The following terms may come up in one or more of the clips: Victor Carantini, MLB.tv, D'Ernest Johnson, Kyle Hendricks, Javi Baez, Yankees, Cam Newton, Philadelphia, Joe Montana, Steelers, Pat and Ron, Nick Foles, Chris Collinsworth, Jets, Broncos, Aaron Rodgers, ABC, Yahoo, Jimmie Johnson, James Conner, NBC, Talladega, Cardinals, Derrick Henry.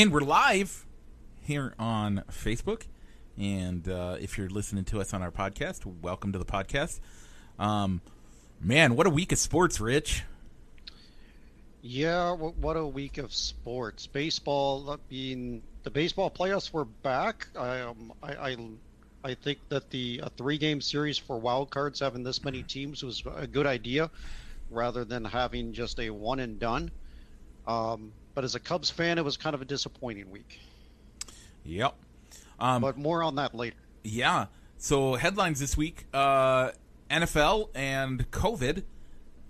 And we're live here on Facebook. And if you're listening to us on our podcast, welcome to the podcast. Man, what a week of sports, Rich. Yeah, what a week of sports. Baseball, I mean, the baseball playoffs were back. I think that the three-game series for wild cards, having this many teams, was a good idea rather than having just a one-and-done. But as a Cubs fan, it was kind of a disappointing week. Yep. But more on that later. Yeah. So headlines this week, NFL and COVID.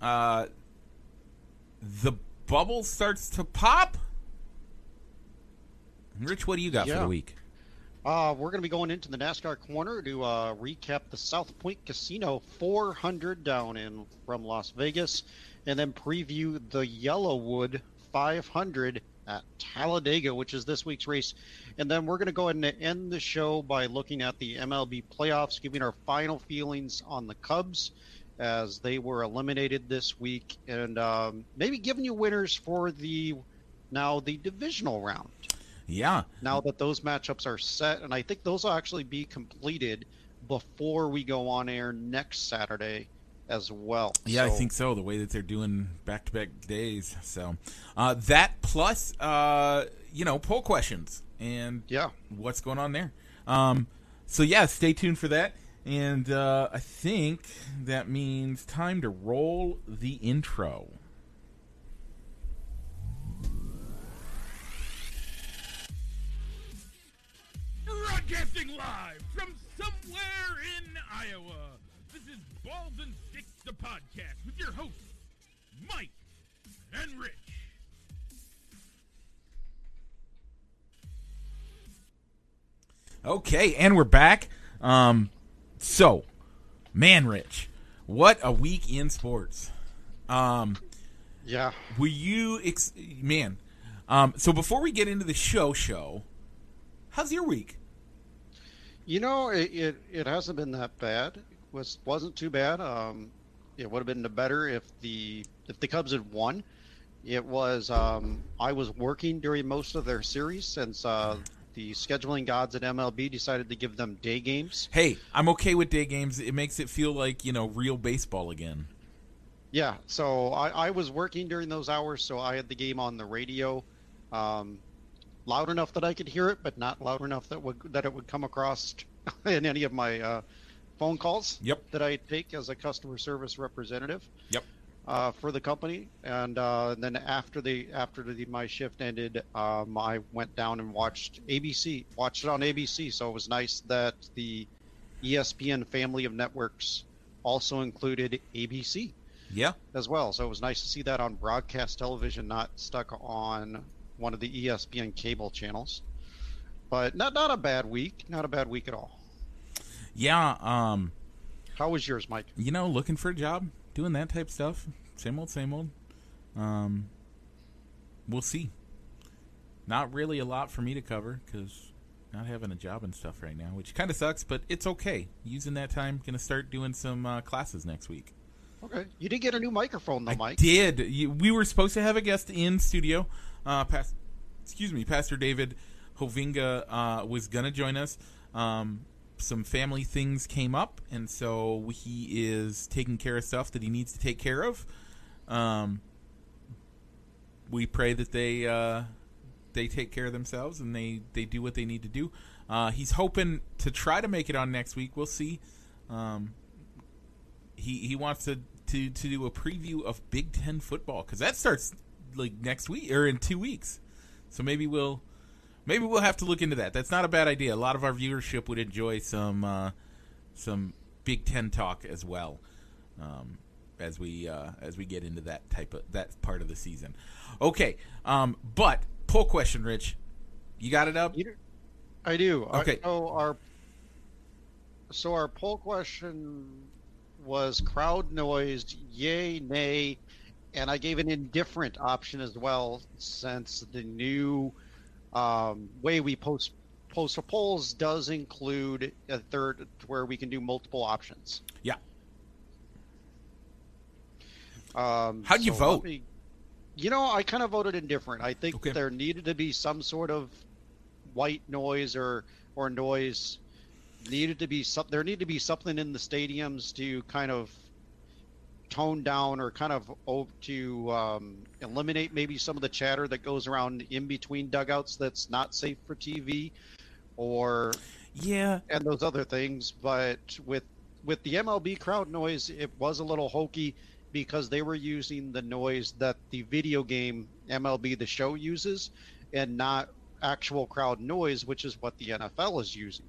The bubble starts to pop. Rich, what do you got for the week? We're going to be going into the NASCAR corner to recap the South Point Casino 400 down in from Las Vegas, and then preview the Yellowwood 500 at Talladega, which is this week's race. And then we're going to go ahead and end the show by looking at the MLB playoffs, giving our final feelings on the Cubs as they were eliminated this week, and maybe giving you winners for the divisional round. Yeah. Now that those matchups are set, and I think those will actually be completed before we go on air next Saturday as well. Yeah, so, I think so, the way that they're doing back-to-back days. So that plus, poll questions and what's going on there. Stay tuned for that. And I think that means time to roll the intro. Broadcasting live from somewhere in Iowa, this is Balls and Sticks, the podcast, with your hosts, Mike and Rich. Okay, and we're back. Man, Rich, what a week in sports. Were you man? So before we get into the show, how's your week? You know, it hasn't been that bad. Wasn't too bad. It would have been better if the Cubs had won. It was. I was working during most of their series since the scheduling gods at MLB decided to give them day games. Hey, I'm okay with day games. It makes it feel like real baseball again. Yeah. So I was working during those hours, so I had the game on the radio. Loud enough that I could hear it, but not loud enough that it would come across in any of my phone calls that I take as a customer service representative for the company. And then after my shift ended, I went down and watched it on ABC. So it was nice that the ESPN family of networks also included ABC as well. So it was nice to see that on broadcast television, not stuck on one of the ESPN cable channels. But not a bad week. Not a bad week at all. Yeah. How was yours, Mike? Looking for a job, doing that type of stuff. Same old. We'll see. Not really a lot for me to cover because not having a job and stuff right now, which kind of sucks, but it's okay. Using that time, going to start doing some classes next week. Okay. You did get a new microphone, though, Mike. I did. We were supposed to have a guest in studio. Pastor David Hovinga was going to join us. Some family things came up, and so he is taking care of stuff that he needs to take care of. We pray that they take care of themselves and they do what they need to do. He's hoping to try to make it on next week. We'll see. He wants to do a preview of Big Ten football because that starts next week or in 2 weeks, so maybe we'll have to look into that. That's not a bad idea. A lot of our viewership would enjoy some Big Ten talk as well, as we get into that part of the season. Okay, but poll question, Rich, you got it up? I do. Okay. So our poll question was crowd noise, yay, nay. And I gave an indifferent option as well, since the new way we post our polls does include a third where we can do multiple options. Yeah. How'd you vote? You know, I kind of voted indifferent. I think there needed to be some sort of white noise or noise. There needed to be something in the stadiums to kind of tone down or kind of to eliminate maybe some of the chatter that goes around in between dugouts that's not safe for TV or and those other things. But with the MLB crowd noise, it was a little hokey because they were using the noise that the video game MLB The Show uses and not actual crowd noise, which is what the NFL is using.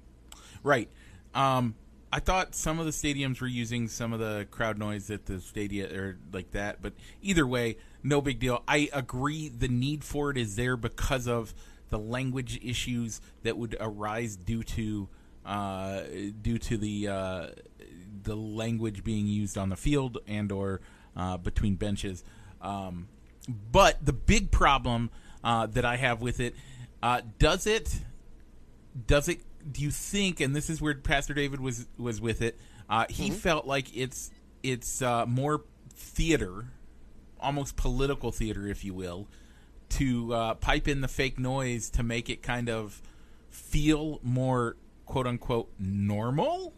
Right. I thought some of the stadiums were using some of the crowd noise at the stadia or like that, but either way, no big deal. I agree the need for it is there because of the language issues that would arise due to the language being used on the field and or between benches. But the big problem that I have with it, does it? Do you think, and this is where Pastor David was with it, he felt like it's more theater, almost political theater, if you will, to pipe in the fake noise to make it kind of feel more quote-unquote normal?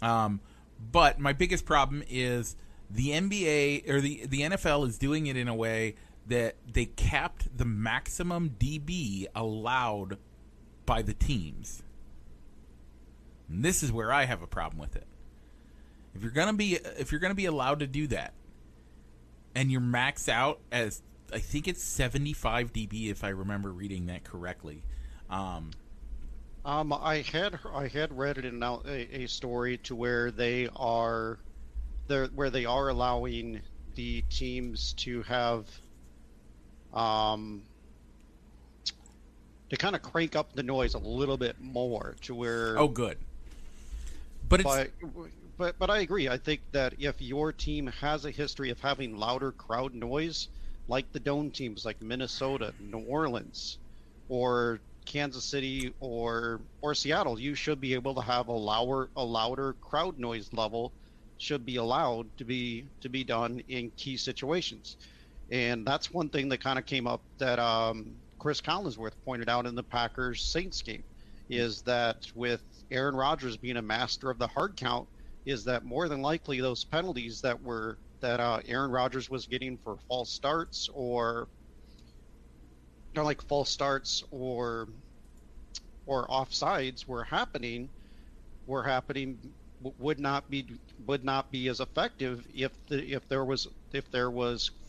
But my biggest problem is the NBA or the NFL is doing it in a way that they capped the maximum dB allowed by the teams. And this is where I have a problem with it. If you're gonna be allowed to do that, and you're maxed out as I think it's 75 dB if I remember reading that correctly. I had read it in a story to where they are allowing the teams to have. To kind of crank up the noise a little bit more to where but I agree. I think that if your team has a history of having louder crowd noise, like the dome teams, like Minnesota, New Orleans, or Kansas City, or Seattle, you should be able to have a louder crowd noise level should be allowed to be done in key situations. And that's one thing that kind of came up that Chris Collinsworth pointed out in the Packers-Saints game, is that with Aaron Rodgers being a master of the hard count, is that more than likely those penalties that Aaron Rodgers was getting for false starts or offsides were happening would not be as effective if there was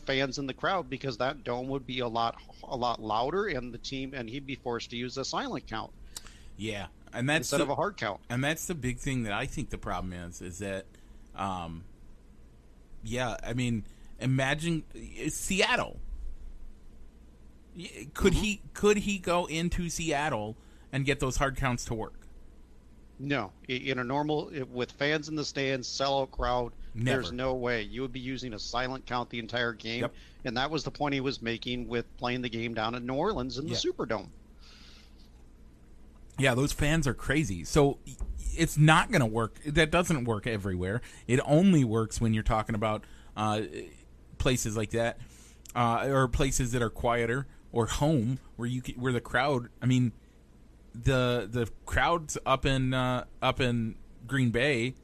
fans in the crowd, because that dome would be a lot louder and he'd be forced to use a silent count. Yeah, and that's instead of a hard count. And that's the big thing that I think the problem is that I mean, imagine Seattle. Could he go into Seattle and get those hard counts to work? No, in a normal with fans in the stands, sellout crowd, never. There's no way you would be using a silent count the entire game, and that was the point he was making with playing the game down in New Orleans in the Superdome. Yeah, those fans are crazy. So it's not going to work. That doesn't work everywhere. It only works when you're talking about places like that, or places that are quieter, or home where the crowd. I mean. The crowds up in Green Bay,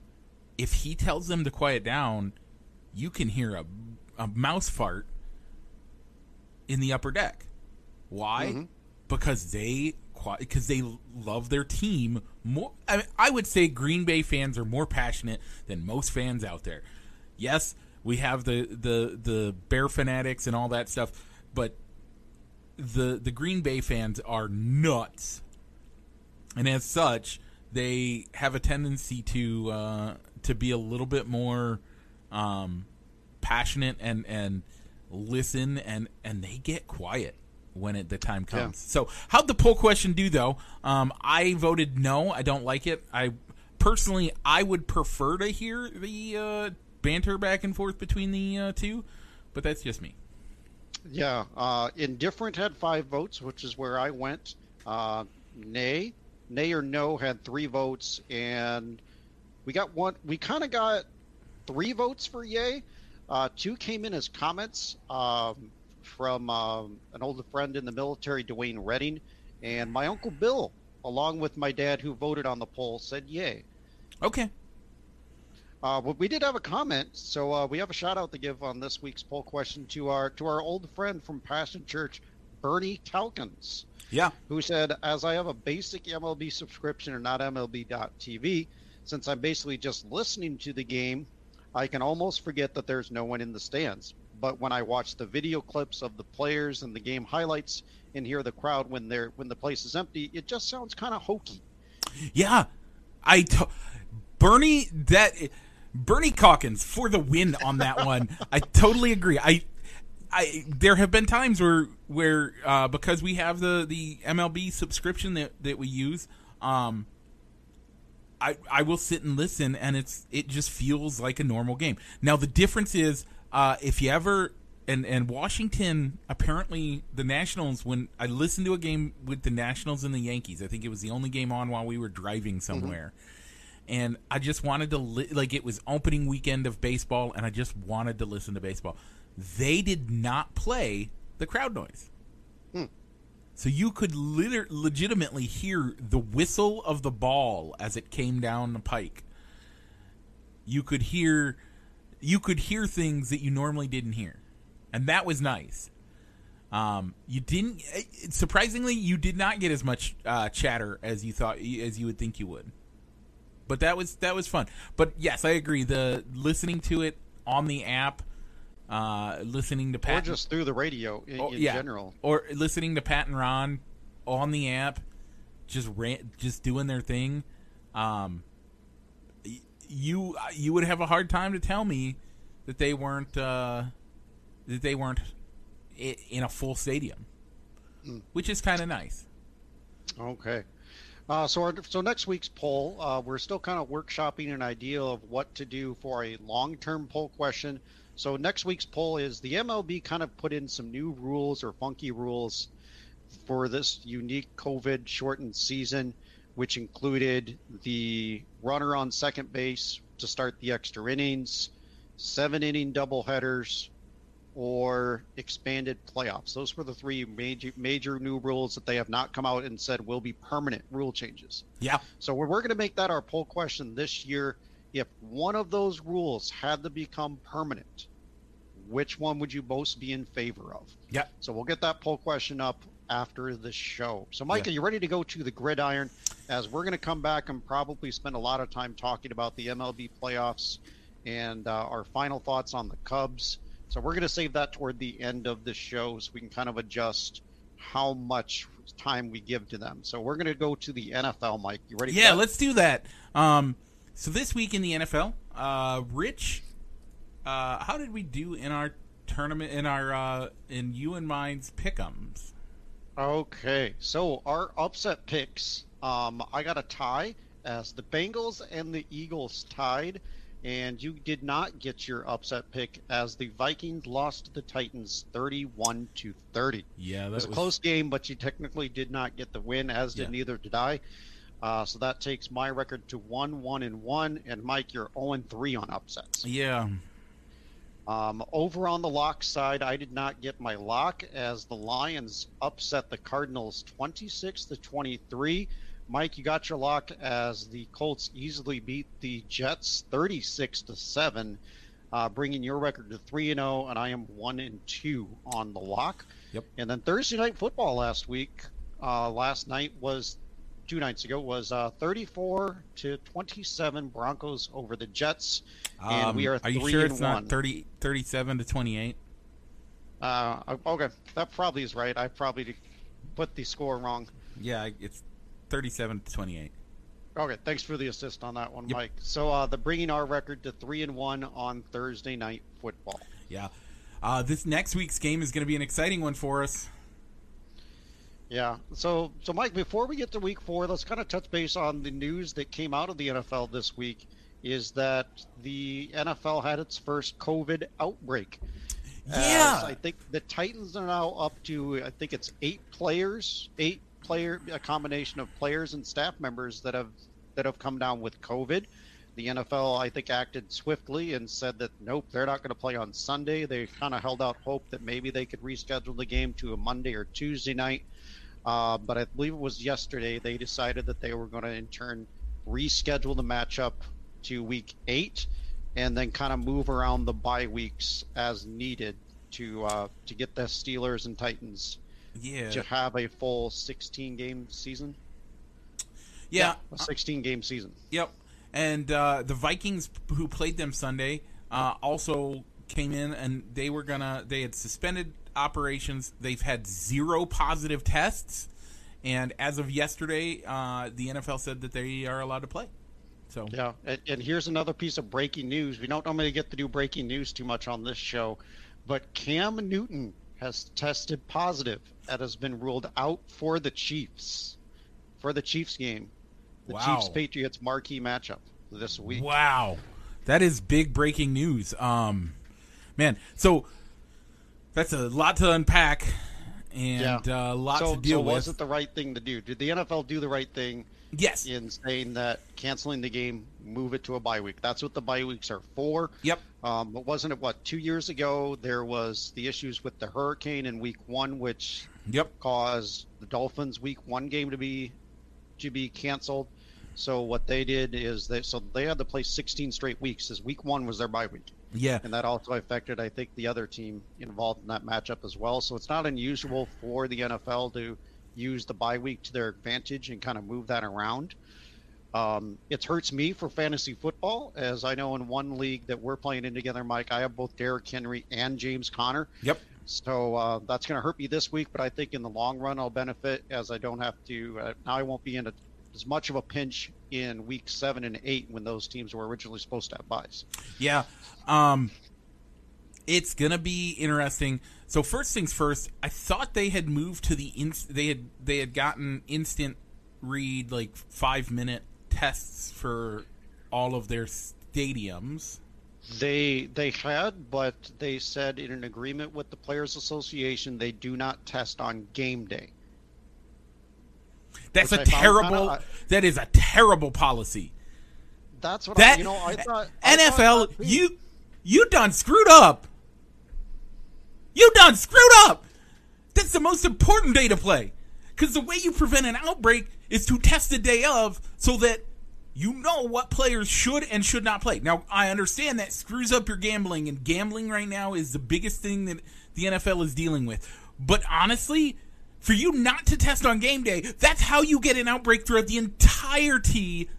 if he tells them to quiet down, you can hear a mouse fart in the upper deck. Why? Mm-hmm. Because they love their team more. I mean, I would say Green Bay fans are more passionate than most fans out there. Yes, we have the Bear fanatics and all that stuff, but the Green Bay fans are nuts. And as such, they have a tendency to be a little bit more passionate and listen, and they get quiet when the time comes. Yeah. So how'd the poll question do, though? I voted no. I don't like it. I personally would prefer to hear the banter back and forth between the two, but that's just me. Yeah. Indifferent had 5 votes, which is where I went. Nay or no had 3 votes, and we kind of got 3 votes for yay. Two came in as comments from an old friend in the military, Dwayne Redding, and my Uncle Bill, along with my dad, who voted on the poll, said yay. Okay. Well, we did have a comment, so we have a shout-out to give on this week's poll question to our old friend from Passion Church, Bernie Calkins. Yeah. Who said, as I have a basic MLB subscription and not MLB.tv, since I'm basically just listening to the game, I can almost forget that there's no one in the stands. But when I watch the video clips of the players and the game highlights and hear the crowd when the place is empty, it just sounds kind of hokey. Yeah. Bernie Calkins for the win on that one. I totally agree. I there have been times where because we have the MLB subscription that we use, I will sit and listen, and it just feels like a normal game. Now the difference is if you ever and Washington, apparently the Nationals, when I listened to a game with the Nationals and the Yankees, I think it was the only game on while we were driving somewhere. Mm-hmm. And I just wanted to, it was opening weekend of baseball, and I just wanted to listen to baseball. They did not play the crowd noise. Hmm. So you could legitimately hear the whistle of the ball as it came down the pike. You could hear things that you normally didn't hear. And that was nice. Surprisingly, you did not get as much chatter as you would think you would. But that was fun. But yes, I agree. The listening to it on the app, listening to Pat, or just through the radio in general, or listening to Pat and Ron on the app, just doing their thing. You would have a hard time to tell me that they weren't in a full stadium, which is kind of nice. Okay. So next week's poll, we're still kind of workshopping an idea of what to do for a long-term poll question. So next week's poll is the MLB kind of put in some new rules or funky rules for this unique COVID-shortened season, which included the runner on second base to start the extra innings, 7-inning doubleheaders, or expanded playoffs. Those were the three major new rules that they have not come out and said will be permanent rule changes. Yeah. So we're going to make that our poll question this year. If one of those rules had to become permanent, which one would you most be in favor of? Yeah. So we'll get that poll question up after the show. So Mike, Are you ready to go to the gridiron, as we're going to come back and probably spend a lot of time talking about the MLB playoffs and our final thoughts on the Cubs. So we're going to save that toward the end of the show so we can kind of adjust how much time we give to them. So we're going to go to the NFL, Mike. You ready? Yeah, let's do that. So this week in the NFL, Rich, how did we do in our tournament, in you and mine's pick'ems? Okay, so our upset picks, I got a tie as the Bengals and the Eagles tied. And you did not get your upset pick as the Vikings lost to the Titans 31-30. Yeah, that was a close game, but you technically did not get the win, as did neither did I. So that takes my record to 1-1-1. And Mike, you're 0-3 on upsets. Yeah. Over on the lock side, I did not get my lock as the Lions upset the Cardinals 26-23. Mike, you got your lock as the Colts easily beat the Jets 36-7, bringing your record to 3-0, and I am 1-2 on the lock. Yep. And then Thursday Night Football last night was 34-27 Broncos over the Jets, and we are 3-1. Are you sure it's not 37-28? Okay, that probably is right. I probably put the score wrong. Yeah, it's 37-28. Okay, thanks for the assist on that one, Mike. So bringing our record to 3-1 on Thursday Night Football. Yeah. This next week's game is going to be an exciting one for us. Yeah. So Mike, before we get to week 4, let's kind of touch base on the news that came out of the NFL this week, is that the NFL had its first COVID outbreak. Yeah. I think the Titans are now up to, I think it's 8 players, a combination of players and staff members that have come down with COVID. The NFL, I think, acted swiftly and said that, nope, they're not going to play on Sunday. They kind of held out hope that maybe they could reschedule the game to a Monday or Tuesday night. But I believe it was yesterday they decided that they were going to, in turn, reschedule the matchup to Week 8 and then kind of move around the bye weeks as needed to get the Steelers and Titans to have a full 16-game season. A 16-game season. Yep. And the Vikings, who played them Sunday, also came in, and they were gonna. They had suspended operations. They've had 0 positive tests, and as of yesterday, the NFL said that they are allowed to play. So yeah, and here's another piece of breaking news. We don't normally get to do breaking news too much on this show, but Cam Newton has tested positive and has been ruled out for the Chiefs game. The Chiefs-Patriots marquee matchup this week. Wow. That is big breaking news. Man, so that's a lot to unpack and lots to deal with. So was it the right thing to do? Did the NFL do the right thing? Yes. In saying that canceling the game, move it to a bye week. That's what the bye weeks are for. Yep. But wasn't it, 2 years ago, there was the issues with the hurricane in Week 1, which caused the Dolphins' Week 1 game to be canceled. So what they did is they had to play 16 straight weeks, as Week 1 was their bye week. Yeah. And that also affected, I think, the other team involved in that matchup as well. So it's not unusual for the NFL to use the bye week to their advantage and kind of move that around. It hurts me for fantasy football, as I know in one league that we're playing in together, Mike, I have both Derrick Henry and James Conner. Yep. So that's going to hurt me this week, but I think in the long run I'll benefit, as I don't have to. Now I won't be in as much of a pinch in Weeks 7 and 8 when those teams were originally supposed to have buys. Yeah, it's going to be interesting. So first things first, I thought they had moved to they had gotten instant read, 5-minute tests for all of their stadiums. They had, but they said in an agreement with the Players Association, they do not test on game day. That is a terrible policy. That's what I thought. NFL, you done screwed up. That's the most important day to play. Because the way you prevent an outbreak is to test the day of so that you know what players should and should not play. Now, I understand that screws up your gambling, and gambling right now is the biggest thing that the NFL is dealing with. But honestly, for you not to test on game day, that's how you get an outbreak throughout the entirety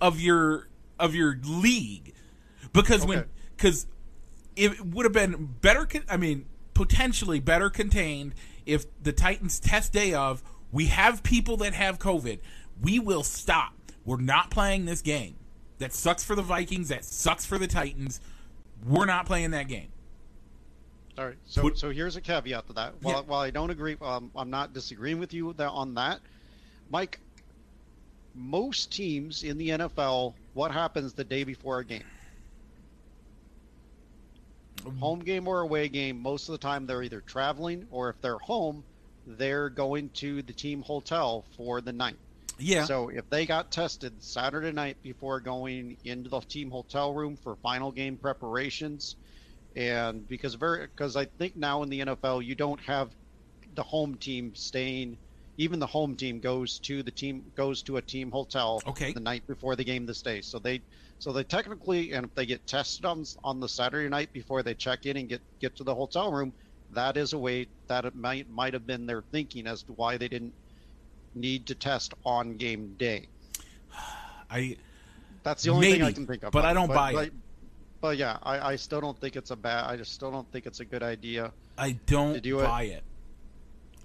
of your league. Because it would have been better, potentially better contained if the Titans test day of, we have people that have COVID, we will stop. We're not playing this game. That sucks for the Vikings. That sucks for the Titans. We're not playing that game. All right. So here's a caveat to that. While I don't agree, I'm not disagreeing with you on that, Mike. Most teams in the NFL, what happens the day before a game? Home game or away game, most of the time they're either traveling or if they're home, they're going to the team hotel for the night. Yeah. So if they got tested Saturday night before going into the team hotel room for final game preparations, and because I think now in the NFL you don't have the home team staying. Even the home team goes to a team hotel the night before the game this day. So they technically, and if they get tested on the Saturday night before they check in and get to the hotel room, that is a way that it might have been their thinking as to why they didn't need to test on game day. That's the only thing I can think of. But I don't buy it. But yeah, I still don't think it's a good idea. I don't buy it.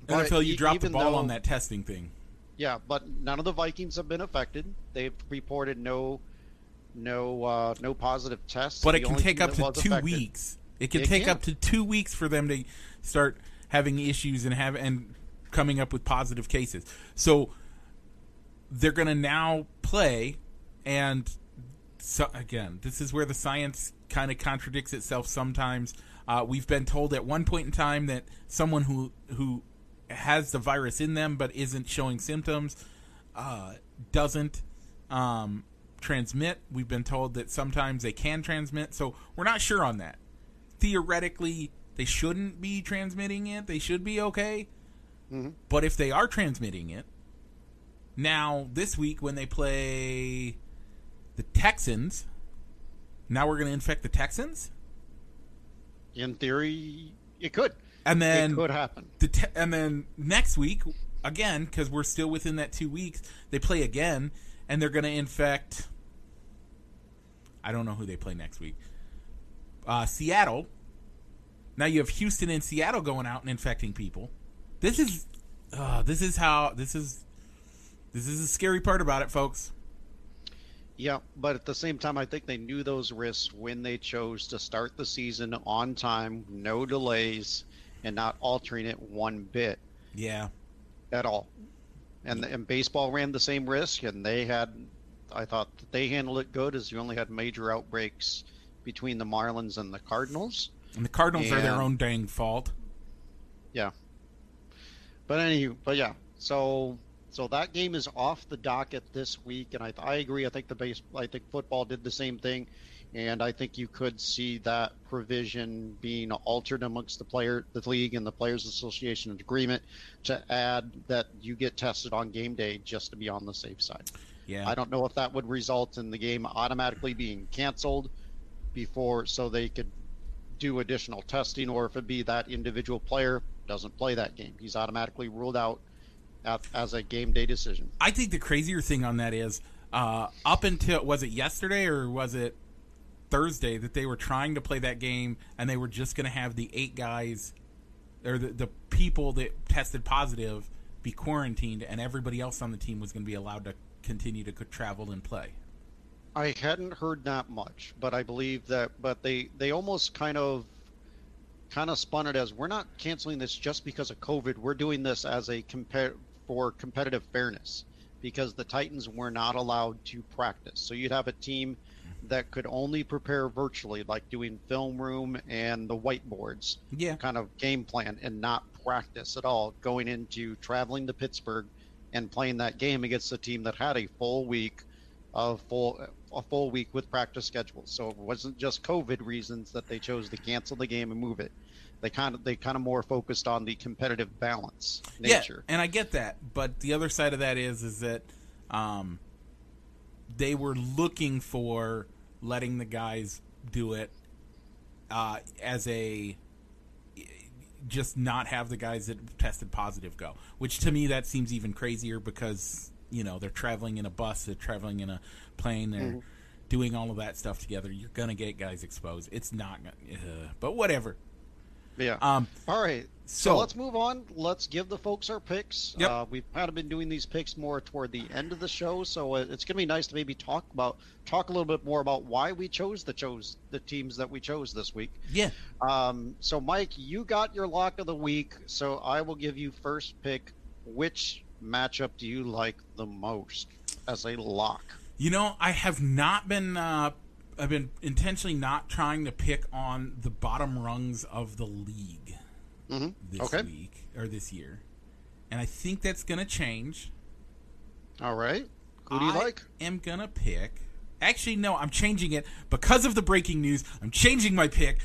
NFL, you dropped the ball on that testing thing. Yeah, but none of the Vikings have been affected. They've reported no positive tests. But it can take up to 2 weeks. It can take up to 2 weeks for them to start having issues and coming up with positive cases. So they're going to now play, and so, again, this is where the science kind of contradicts itself sometimes. We've been told at one point in time that someone who has the virus in them but isn't showing symptoms doesn't transmit. We've been told that sometimes they can transmit, so we're not sure on that. Theoretically, they shouldn't be transmitting it. They should be okay. Mm-hmm. But if they are transmitting it, now this week when they play the Texans, now we're going to infect the Texans? In theory, it could. And then it could happen. And then next week, again, because we're still within that 2 weeks, they play again, and they're going to infect – I don't know who they play next week. Seattle. Now you have Houston and Seattle going out and infecting people. This is the scary part about it, folks. Yeah, but at the same time, I think they knew those risks when they chose to start the season on time, no delays, and not altering it one bit. Yeah, at all. And baseball ran the same risk, and they had, I thought that they handled it good, as you only had major outbreaks between the Marlins and the Cardinals. And the Cardinals are their own dang fault. Yeah. But yeah, so that game is off the docket this week, and I agree. I think football did the same thing, and I think you could see that provision being altered amongst the league and the Players Association agreement to add that you get tested on game day just to be on the safe side. Yeah, I don't know if that would result in the game automatically being canceled before, so they could do additional testing, or if it be that individual player doesn't play that game, he's automatically ruled out as a game day decision. I think the crazier thing on that is up until, was it yesterday or was it Thursday, that they were trying to play that game and they were just going to have the 8 guys or the people that tested positive be quarantined, and everybody else on the team was going to be allowed to continue to travel and play. I hadn't heard that much, but I believe that, but they almost kind of spun it as, we're not canceling this just because of COVID. We're doing this as a for competitive fairness, because the Titans were not allowed to practice. So you'd have a team that could only prepare virtually, like doing film room and the whiteboards, kind of game plan, and not practice at all, going into traveling to Pittsburgh and playing that game against a team that had a full week with practice schedules. So it wasn't just COVID reasons that they chose to cancel the game and move it. They kind of more focused on the competitive balance nature. Yeah, and I get that, but the other side of that is that they were looking for letting the guys do it as a, just not have the guys that tested positive go, which to me that seems even crazier, because they're traveling in a bus, they're traveling in a plane, they're doing all of that stuff together. You're going to get guys exposed. It's not going to, but whatever. Yeah. All right. So let's move on. Let's give the folks our picks. Yep. We've kind of been doing these picks more toward the end of the show. So it's going to be nice to maybe talk a little bit more about why we chose the teams that we chose this week. Yeah. So Mike, you got your lock of the week. So I will give you first pick. Which matchup do you like the most as a lock? I have not been I've been intentionally not trying to pick on the bottom rungs of the league this week or this year, and I think that's gonna change. All right, who do you like? I'm gonna pick, actually no, I'm changing it because of the breaking news. I'm changing my pick.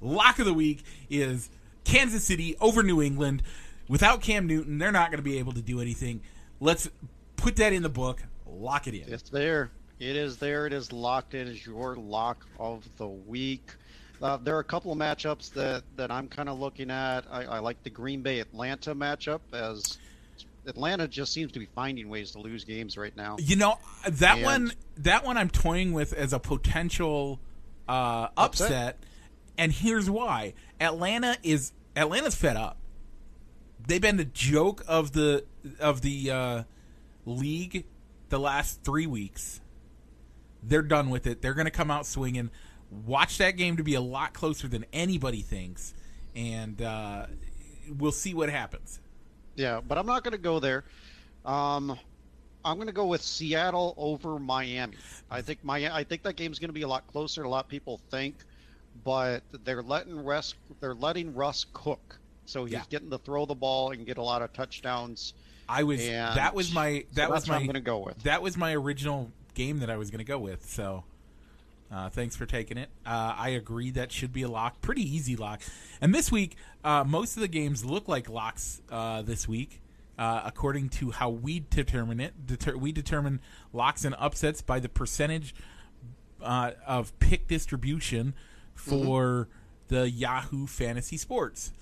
Lock of the week is Kansas City over New England. Without Cam Newton, they're not going to be able to do anything. Let's put that in the book. Lock it in. It's there. It is there. It is locked in as your lock of the week. There are a couple of matchups that I'm kind of looking at. I like the Green Bay-Atlanta matchup, as Atlanta just seems to be finding ways to lose games right now. That one I'm toying with as a potential upset, and here's why. Atlanta's fed up. They've been the joke of the league the last 3 weeks. They're done with it. They're going to come out swinging. Watch that game to be a lot closer than anybody thinks, and we'll see what happens. Yeah, but I'm not going to go there. I'm going to go with Seattle over Miami. I think that game's going to be a lot closer than a lot of people think, but they're letting Russ cook. So he's getting to throw the ball and get a lot of touchdowns. That was my original game that I was going to go with. So thanks for taking it. I agree that should be a lock. Pretty easy lock. And this week, most of the games look like locks this week. According to how we determine it, we determine locks and upsets by the percentage of pick distribution for the Yahoo Fantasy Sports.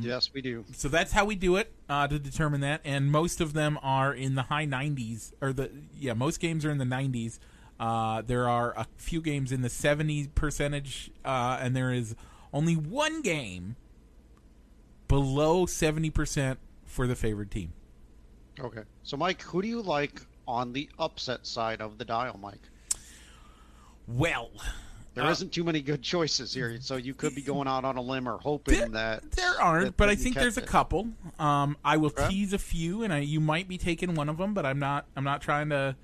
Yes, we do. So that's how we do it to determine that, and most of them are in the high 90s, or most games are in the 90s. There are a few games in the 70% and there is only one game below 70%. For the favored team. Okay. So, Mike, who do you like on the upset side of the dial, Mike? Well, there isn't too many good choices here, so you could be going out on a limb or hoping that there aren't. But I think there's a couple. I will tease a few, and you might be taking one of them. But I'm not trying to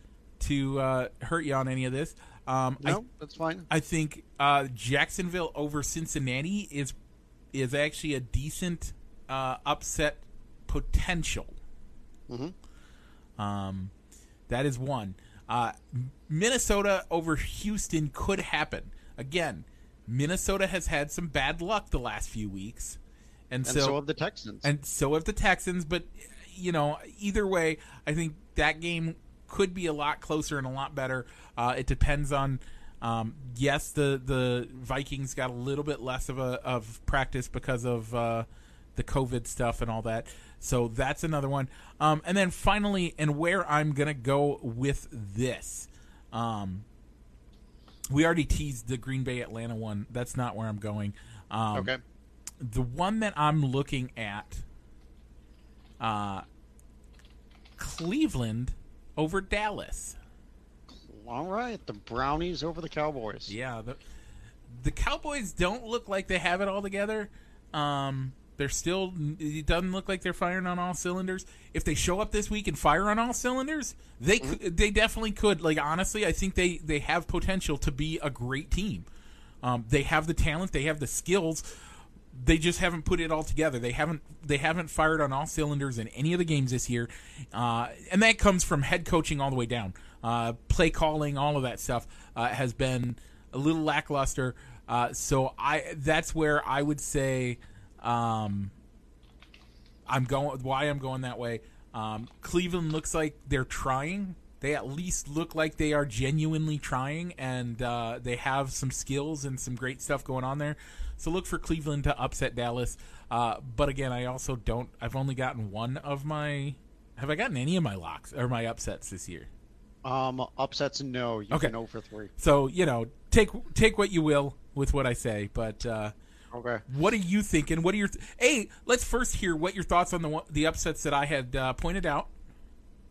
hurt you on any of this. That's fine. I think Jacksonville over Cincinnati is actually a decent upset. Potential. That is one. Minnesota over Houston could happen. Again, Minnesota has had some bad luck the last few weeks. And so have the Texans. And so have the Texans. But, either way, I think that game could be a lot closer and a lot better. It depends on, yes, the Vikings got a little bit less of practice because of the COVID stuff and all that. So that's another one. And then finally, and where I'm going to go with this, we already teased the Green Bay Atlanta one. That's not where I'm going. Okay. The one that I'm looking at, Cleveland over Dallas. All right. The Brownies over the Cowboys. Yeah. The Cowboys don't look like they have it all together. It doesn't look like they're firing on all cylinders. If they show up this week and fire on all cylinders, they definitely could. Like, honestly, I think they have potential to be a great team. They have the talent, they have the skills. They just haven't put it all together. They haven't fired on all cylinders in any of the games this year, and that comes from head coaching all the way down. Play calling, all of that stuff has been a little lackluster. That's where I would say. I'm going that way. Cleveland looks like they're trying. They at least look like they are genuinely trying, and they have some skills and some great stuff going on there. So look for Cleveland to upset Dallas. But again, I've only gotten one of my, have I gotten any of my locks or my upsets this year? Upsets, no. You can 0 for 3. So, take what you will with what I say, but, okay. What are you thinking? What are your let's first hear what your thoughts on the upsets that I had pointed out,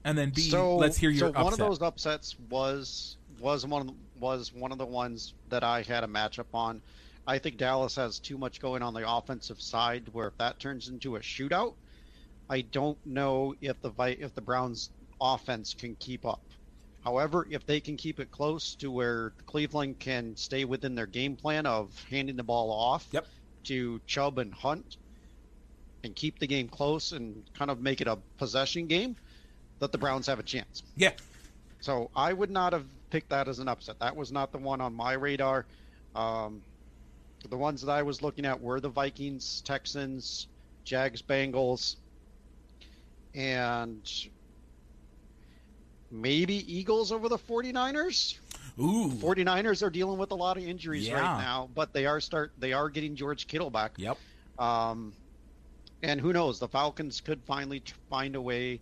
and then B, let's hear your upset. One of those upsets was one of the ones that I had a matchup on. I think Dallas has too much going on the offensive side, where if that turns into a shootout, I don't know if the Browns offense can keep up. However, if they can keep it close to where Cleveland can stay within their game plan of handing the ball off to Chubb and Hunt and keep the game close and kind of make it a possession game, that the Browns have a chance. Yeah. So I would not have picked that as an upset. That was not the one on my radar. The ones that I was looking at were the Vikings, Texans, Jags, Bengals, and... maybe Eagles over the 49ers. Ooh. 49ers are dealing with a lot of injuries right now, but they are getting George Kittle back. Yep. And who knows, the Falcons could finally find a way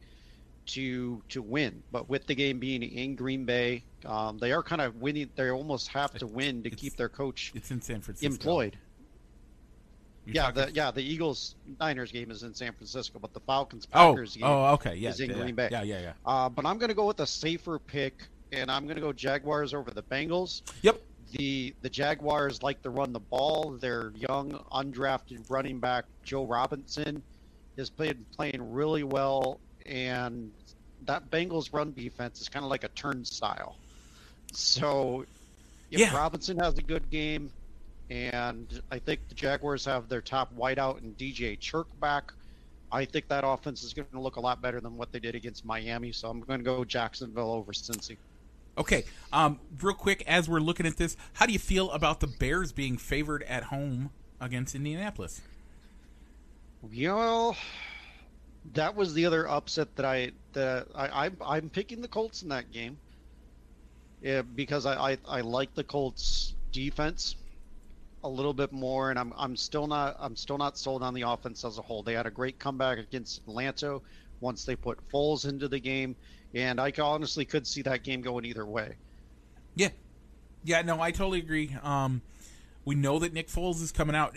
to win, but with the game being in Green Bay, they are kind of winning. They almost have to win to keep their coach in San Francisco employed. The Eagles-Niners game is in San Francisco, but the Falcons-Packers game is in Green Bay. Yeah. But I'm going to go with a safer pick, and I'm going to go Jaguars over the Bengals. Yep. The Jaguars like to run the ball. Their young, undrafted running back, Joe Robinson, has been playing really well, and that Bengals run defense is kind of like a turnstile. So if Robinson has a good game, and I think the Jaguars have their top wideout and DJ Chirk back, I think that offense is going to look a lot better than what they did against Miami. So I'm going to go Jacksonville over Cincy. Okay, real quick, as we're looking at this, how do you feel about the Bears being favored at home against Indianapolis? Well, that was the other upset that I'm picking the Colts in that game. Yeah, because I like the Colts defense a little bit more, and I'm still not sold on the offense as a whole. They had a great comeback against Atlanta once they put Foles into the game, and I honestly could see that game going either way. Yeah. Yeah, no, I totally agree. We know that Nick Foles is coming out.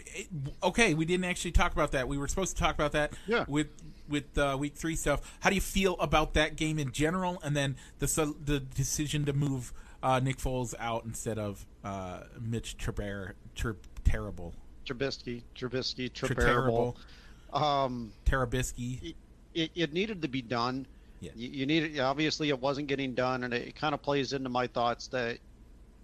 Okay, we didn't actually talk about that. We were supposed to talk about that with Week 3 stuff. How do you feel about that game in general, and then the decision to move Nick Foles out instead of Mitch Trubisky. Trubisky. It needed to be done. Yeah. You needed, obviously it wasn't getting done, and it kind of plays into my thoughts that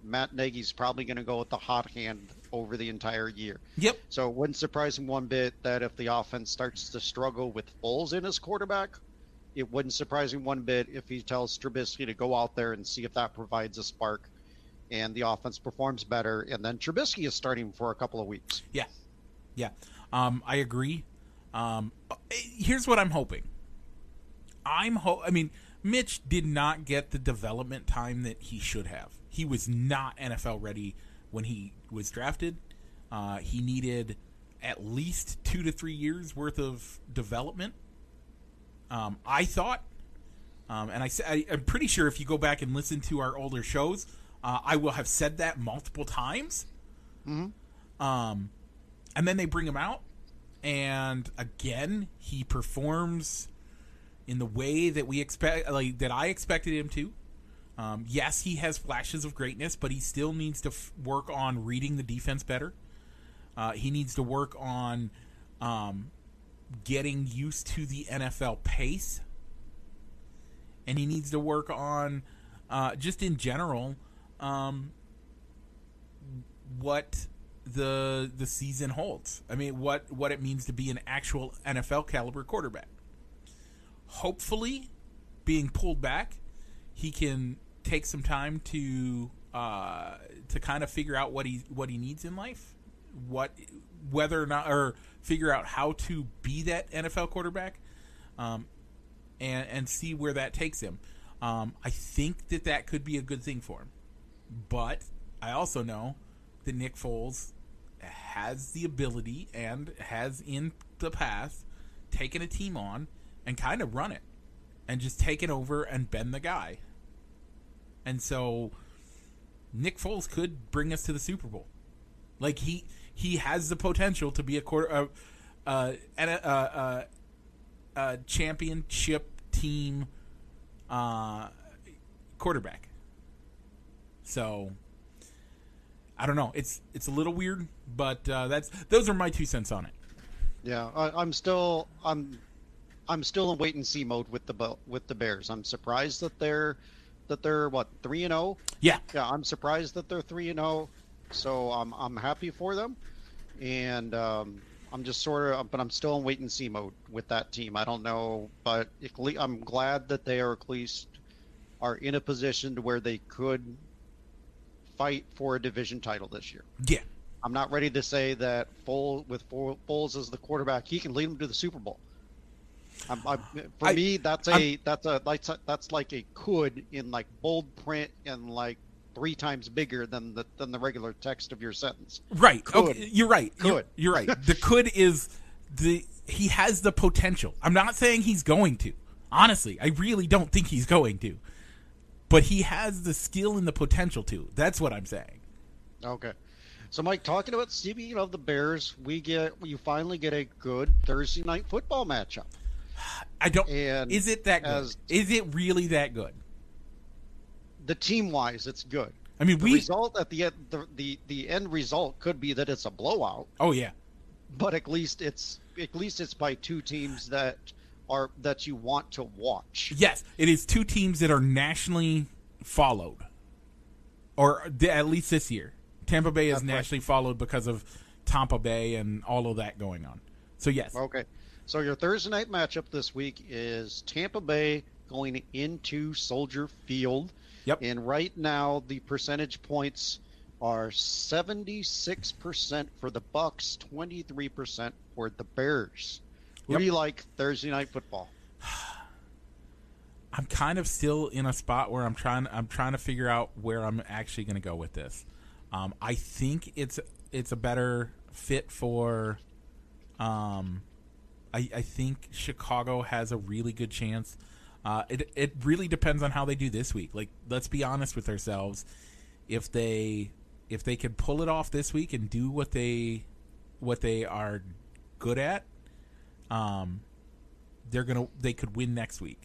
Matt Nagy's probably going to go with the hot hand over the entire year. Yep. So it wouldn't surprise him one bit that if the offense starts to struggle with Foles in his quarterback, it wouldn't surprise him one bit if he tells Trubisky to go out there and see if that provides a spark and the offense performs better. And then Trubisky is starting for a couple of weeks. Yeah. Yeah. I agree. Here's what I'm hoping. I mean, Mitch did not get the development time that he should have. He was not NFL ready when he was drafted. He needed at least 2 to 3 years worth of development. I thought, and I'm pretty sure if you go back and listen to our older shows, I will have said that multiple times. Mm-hmm. And then they bring him out, and again, he performs in the way that we expect, like that I expected him to. Yes, he has flashes of greatness, but he still needs to work on reading the defense better. He needs to work on getting used to the NFL pace, and he needs to work on just in general what the season holds. I mean, what it means to be an actual NFL caliber quarterback. Hopefully, being pulled back, he can take some time to kind of figure out what he needs in life, whether or not figure out how to be that NFL quarterback, and see where that takes him. I think that could be a good thing for him, but I also know that Nick Foles has the ability and has in the past taken a team on and kind of run it and just take it over and bend the guy. And so Nick Foles could bring us to the Super Bowl. Like he has the potential to be a championship team quarterback. So I don't know. It's a little weird, but those are my 2 cents on it. Yeah, I'm still in wait and see mode with the Bears. I'm surprised that they're what, 3-0? Yeah. Yeah, I'm surprised that they're 3-0. So I'm happy for them, and but I'm still in wait and see mode with that team. I don't know, but I'm glad that they are at least are in a position to where they could fight for a division title this year. Yeah. I'm not ready to say that Foles as the quarterback, he can lead them to the Super Bowl. For me, that's like a could in like bold print and like 3 times bigger than the regular text of your sentence. Right. Could. Okay. You're right. You're right. The could is he has the potential. I'm not saying he's going to. Honestly, I really don't think he's going to. But he has the skill and the potential to. That's what I'm saying. Okay. So, Mike, talking about speaking of the Bears, you finally get a good Thursday night football matchup. Is it that good? Is it really that good? The team-wise, it's good. I mean, the end result could be that it's a blowout. Oh yeah, but at least it's by 2 teams that you want to watch. Yes, it is 2 teams that are nationally followed, or at least this year, Tampa Bay is nationally followed because of Tampa Bay and all of that going on. So yes, okay. So your Thursday night matchup this week is Tampa Bay going into Soldier Field. Yep. And right now, the percentage points are 76% for the Bucks, 23% for the Bears. Who do you like Thursday night football? I'm kind of still in a spot where I'm trying to figure out where I'm actually going to go with this. I think it's a better fit for. I think Chicago has a really good chance. It really depends on how they do this week. Like, let's be honest with ourselves. If they can pull it off this week and do what they are good at, they could win next week.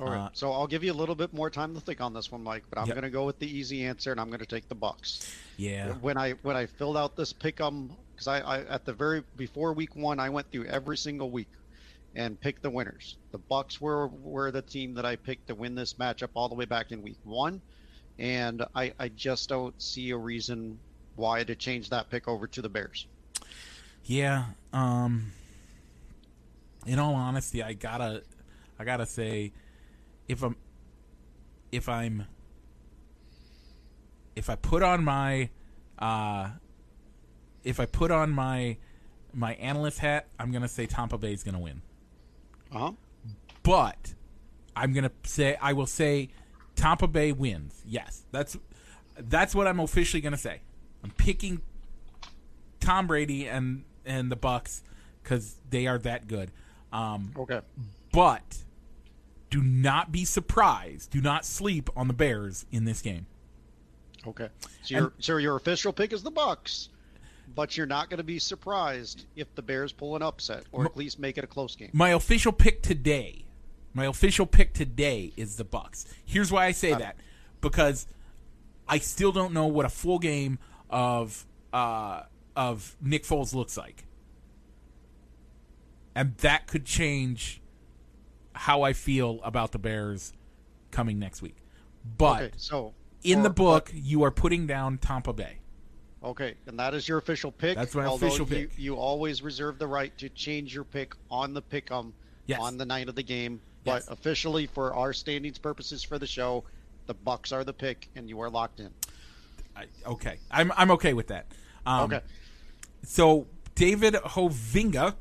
All right. So I'll give you a little bit more time to think on this one, Mike, but I'm going to go with the easy answer, and I'm going to take the Bucks. Yeah. When I filled out this pick'em, because I at the very before week one, I went through every single week and picked the winners. The Bucks were the team that I picked to win this matchup all the way back in week one, and I just don't see a reason why to change that pick over to the Bears. Yeah. In all honesty, I gotta say. If I put on my analyst hat, I'm gonna say Tampa Bay is gonna win. Uh-huh. But I will say Tampa Bay wins. Yes, that's what I'm officially gonna say. I'm picking Tom Brady and the Bucks because they are that good. Okay. But. Do not be surprised. Do not sleep on the Bears in this game. Okay. So your official pick is the Bucks, but you're not going to be surprised if the Bears pull an upset or at least make it a close game. My official pick today is the Bucks. Here's why I say that, because I still don't know what a full game of Nick Foles looks like, and that could change how I feel about the Bears coming next week. But in the book, you are putting down Tampa Bay. Okay, and that is your official pick. That's my official pick. You always reserve the right to change your pick on the pick'em on the night of the game. But officially, for our standings purposes for the show, the Bucks are the pick, and you are locked in. Okay, I'm okay with that. Okay. So David Hovinga.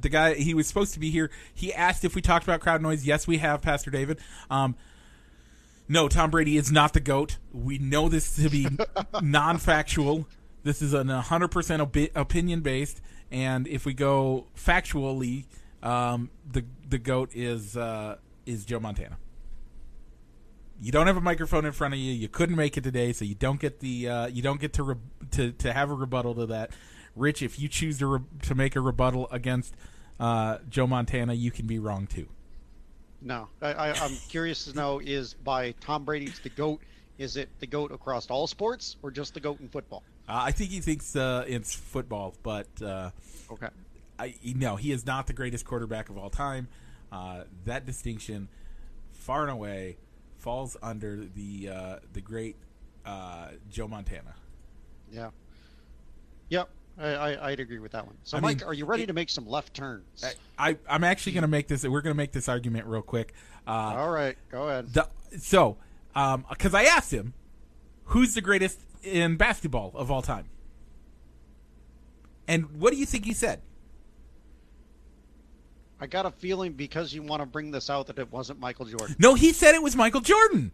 The guy, he was supposed to be here. He asked if we talked about crowd noise. Yes, we have, Pastor David. No, Tom Brady is not the GOAT. We know this to be non-factual. This is an 100% opinion-based, and if we go factually, the GOAT is Joe Montana. You don't have a microphone in front of you. You couldn't make it today, so you don't get to have a rebuttal to that. Rich, if you choose to make a rebuttal against Joe Montana, you can be wrong too. No, I'm curious to know: is by Tom Brady's the GOAT? Is it the GOAT across all sports, or just the GOAT in football? I think he thinks it's football, but no, he is not the greatest quarterback of all time. That distinction, far and away, falls under the great Joe Montana. Yeah. Yep. I'd agree with that one. So, Mike, are you ready to make some left turns? I'm actually going to make this. We're going to make this argument real quick. All right. Go ahead. Because I asked him, who's the greatest in basketball of all time? And what do you think he said? I got a feeling because you want to bring this out that it wasn't Michael Jordan. No, he said it was Michael Jordan.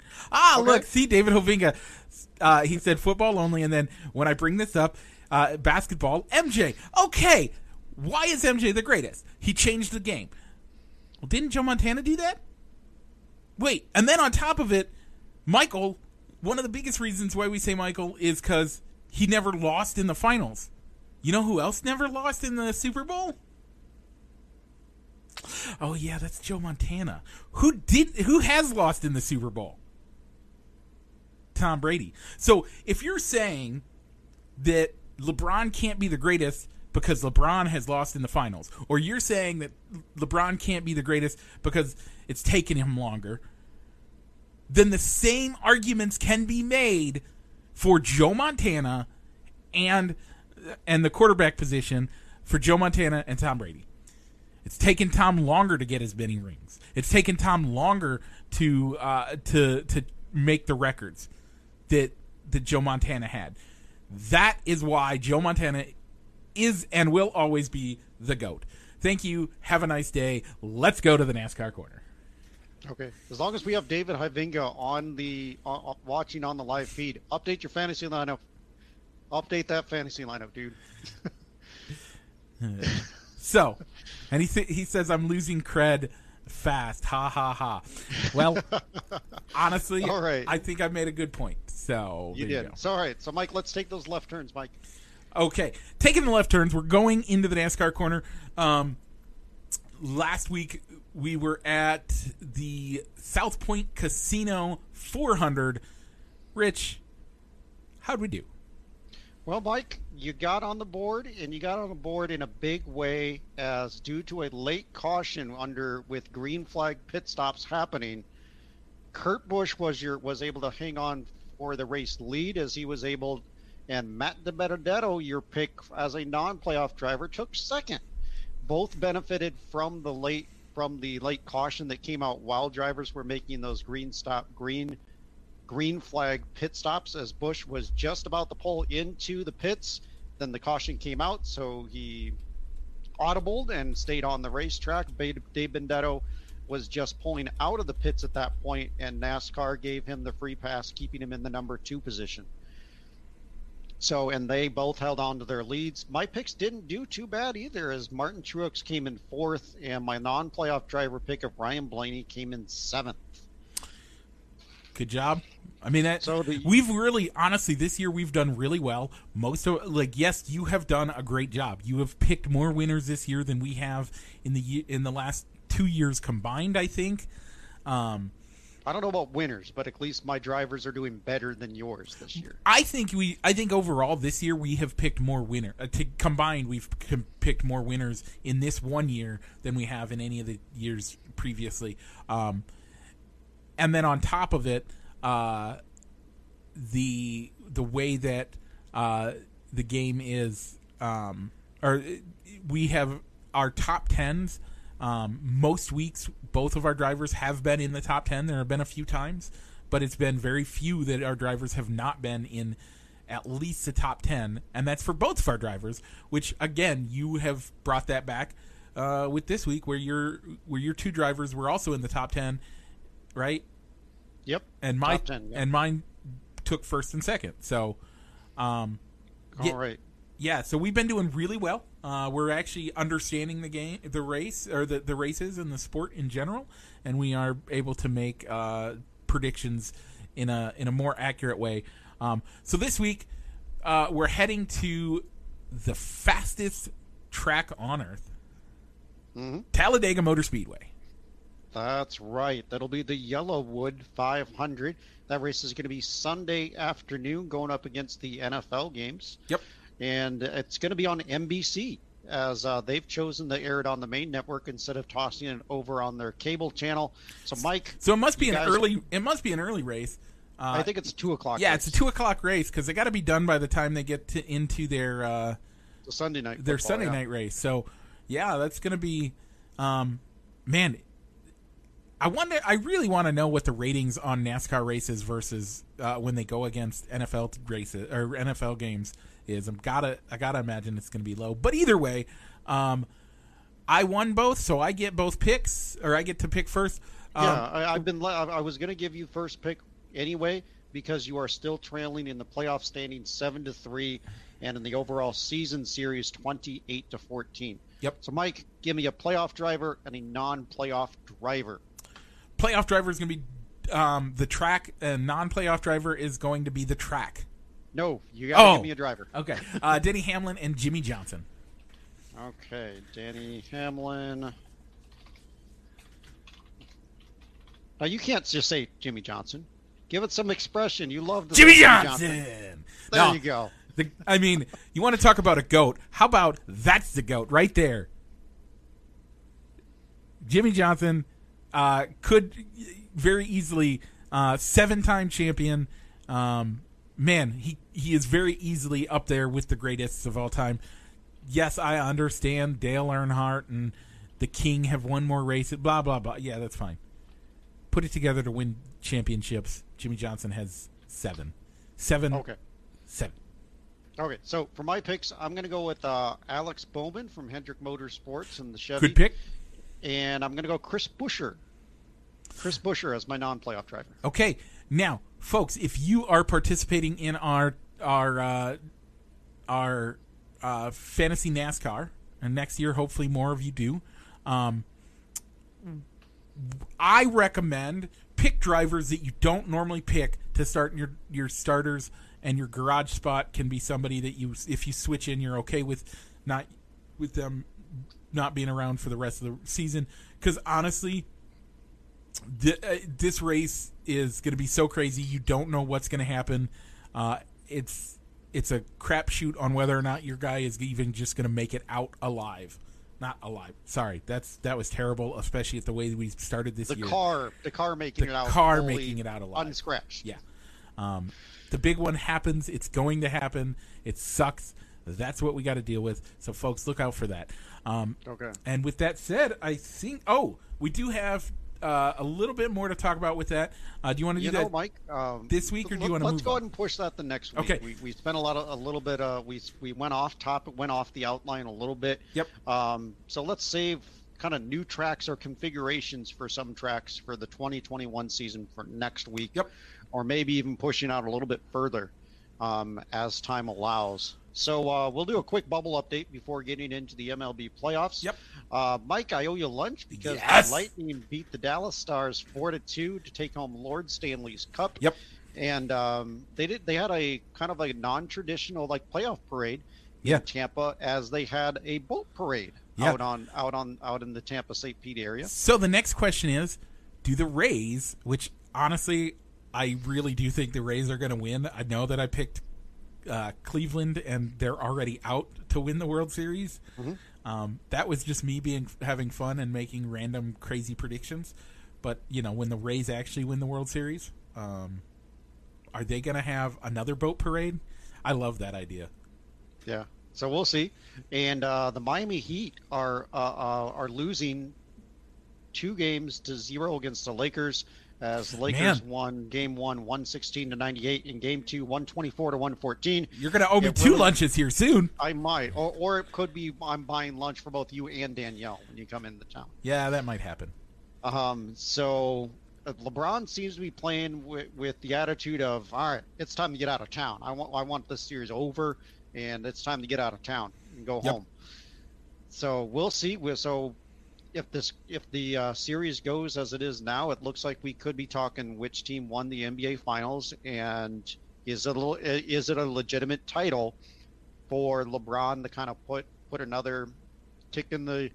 Look. See, David Hovinga. He said football only. And then when I bring this up. Basketball, MJ. Okay, why is MJ the greatest? He changed the game. Well, didn't Joe Montana do that? Wait, and then on top of it, Michael, one of the biggest reasons why we say Michael is because he never lost in the finals. You know who else never lost in the Super Bowl? Oh, yeah, that's Joe Montana. Who has lost in the Super Bowl? Tom Brady. So if you're saying that LeBron can't be the greatest because LeBron has lost in the finals, or you're saying that LeBron can't be the greatest because it's taken him longer, then the same arguments can be made for Joe Montana and the quarterback position for Joe Montana and Tom Brady. It's taken Tom longer to get his betting rings. It's taken Tom longer to make the records that Joe Montana had. That is why Joe Montana is and will always be the GOAT. Thank you. Have a nice day. Let's go to the NASCAR corner. Okay. As long as we have David Hovinga on the watching on the live feed, update your fantasy lineup. Update that fantasy lineup, dude. So, and he says, I'm losing cred fast. Ha, ha, ha. Well, honestly, all right. I think I made a good point. So you did. It's all right. So, Mike, let's take those left turns, Mike. Okay. Taking the left turns, we're going into the NASCAR corner. Last week, we were at the South Point Casino 400. Rich, how'd we do? Well, Mike, you got on the board, and you got on the board in a big way as due to a late caution with green flag pit stops happening. Kurt Busch was able to hang on for the race lead as he was able, and Matt DiBenedetto, your pick as a non-playoff driver, took second. Both benefited from the late caution that came out while drivers were making those green flag pit stops, as Busch was just about to pull into the pits. Then the caution came out, so he audibled and stayed on the racetrack. DiBenedetto was just pulling out of the pits at that point, and NASCAR gave him the free pass, keeping him in the number 2 position. So, and they both held on to their leads. My picks didn't do too bad either, as Martin Truex came in 4th, and my non-playoff driver pick of Ryan Blaney came in 7th. Good job. I mean, we've really, honestly, this year we've done really well. Yes, you have done a great job. You have picked more winners this year than we have in the last 2 years combined, I think. I don't know about winners, but at least my drivers are doing better than yours this year. I think overall this year we have picked more winners. Combined, we've picked more winners in this one year than we have in any of the years previously. And then on top of it, the way that the game is, or we have our top 10s most weeks. Both of our drivers have been in the top 10. There have been a few times, but it's been very few that our drivers have not been in at least the top 10, and that's for both of our drivers. Which again, you have brought that back with this week, where your two drivers were also in the top 10. Right? Yep. And my top 10, yep. And mine took first and second. So, all right. Yeah. So we've been doing really well. We're actually understanding the game, the race, or the races and the sport in general, and we are able to make predictions in a more accurate way. So this week, we're heading to the fastest track on Earth, Talladega Motor Speedway. That's right. That'll be the Yellowwood 500. That race is going to be Sunday afternoon, going up against the NFL games. Yep. And it's going to be on NBC, as they've chosen to air it on the main network instead of tossing it over on their cable channel. So, Mike. So it must be an early race. I think it's a 2:00. Yeah, race. It's a 2:00 race because they got to be done by the time they get into their Sunday night race. So, yeah, that's going to be, man. I really want to know what the ratings on NASCAR races versus when they go against NFL races or NFL games is. I gotta imagine it's gonna be low. But either way, I won both, so I get both picks, or I get to pick first. I was gonna give you first pick anyway because you are still trailing in the playoff standings 7-3, and in the overall season series 28-14. Yep. So Mike, give me a playoff driver and a non-playoff driver. Playoff driver is going to be the track, and non-playoff driver is going to be the track. No, you got to give me a driver. Okay. Denny Hamlin and Jimmie Johnson. Okay, Denny Hamlin. Now, you can't just say Jimmie Johnson. Give it some expression. You love the Jimmie Johnson. There you go. You want to talk about a GOAT. How about that's the GOAT right there? Jimmie Johnson. Could very easily 7-time champion. Man, he is very easily up there with the greatest of all time. Yes, I understand Dale Earnhardt and the king have won more races, blah, blah, blah. Yeah, that's fine. Put it together to win championships. Jimmie Johnson has seven. Okay. Seven. Okay, so for my picks, I'm going to go with Alex Bowman from Hendrick Motorsports and the Chevy. Good pick. And I'm going to go Chris Buescher. Chris Buescher as my non-playoff driver. Okay. Now, folks, if you are participating in our fantasy NASCAR, and next year hopefully more of you do, I recommend pick drivers that you don't normally pick to start in your starters, and your garage spot can be somebody that you, if you switch in, you're okay with not with them not being around for the rest of the season. Because honestly, this race is going to be so crazy. You don't know what's going to happen. It's a crapshoot on whether or not your guy is even just going to make it out alive. Not alive. Sorry, that was terrible, especially at the way that we started this year. The car making it out alive, unscratched. Yeah. The big one happens. It's going to happen. It sucks. That's what we got to deal with. So, folks, look out for that. Okay. And with that said, I think we do have a little bit more to talk about with that. Do you want to do that, Mike, this week, or do you want to move on? Let's go ahead and push that the next week. Okay. We spent a little bit. We went off topic, went off the outline a little bit. Yep. So let's save kind of new tracks or configurations for some tracks for the 2021 season for next week. Yep. Or maybe even pushing out a little bit further as time allows. So we'll do a quick bubble update before getting into the MLB playoffs. Yep. Mike, I owe you lunch because the Lightning beat the Dallas Stars 4-2 to take home Lord Stanley's Cup. Yep. And they had a kind of a non-traditional playoff parade in Tampa, as they had a boat parade out in the Tampa St. Pete area. So the next question is, do the Rays, which honestly I really do think the Rays are going to win. I know that I picked Cleveland, and they're already out to win the World Series. Mm-hmm. That was just me having fun and making random crazy predictions. But when the Rays actually win the World Series, are they going to have another boat parade? I love that idea. Yeah. So we'll see. And the Miami Heat are losing 2-0 against the Lakers. As the Lakers won Game 1, 116-98, and Game 2, 124-114. You're going to owe me two lunches here soon. I might. Or it could be I'm buying lunch for both you and Danielle when you come into town. Yeah, that might happen. So LeBron seems to be playing with the attitude of, all right, it's time to get out of town. I want this series over, and it's time to get out of town and go home. So we'll see. If the series goes as it is now, it looks like we could be talking which team won the NBA Finals, and is it a legitimate title for LeBron to kind of put another tick in the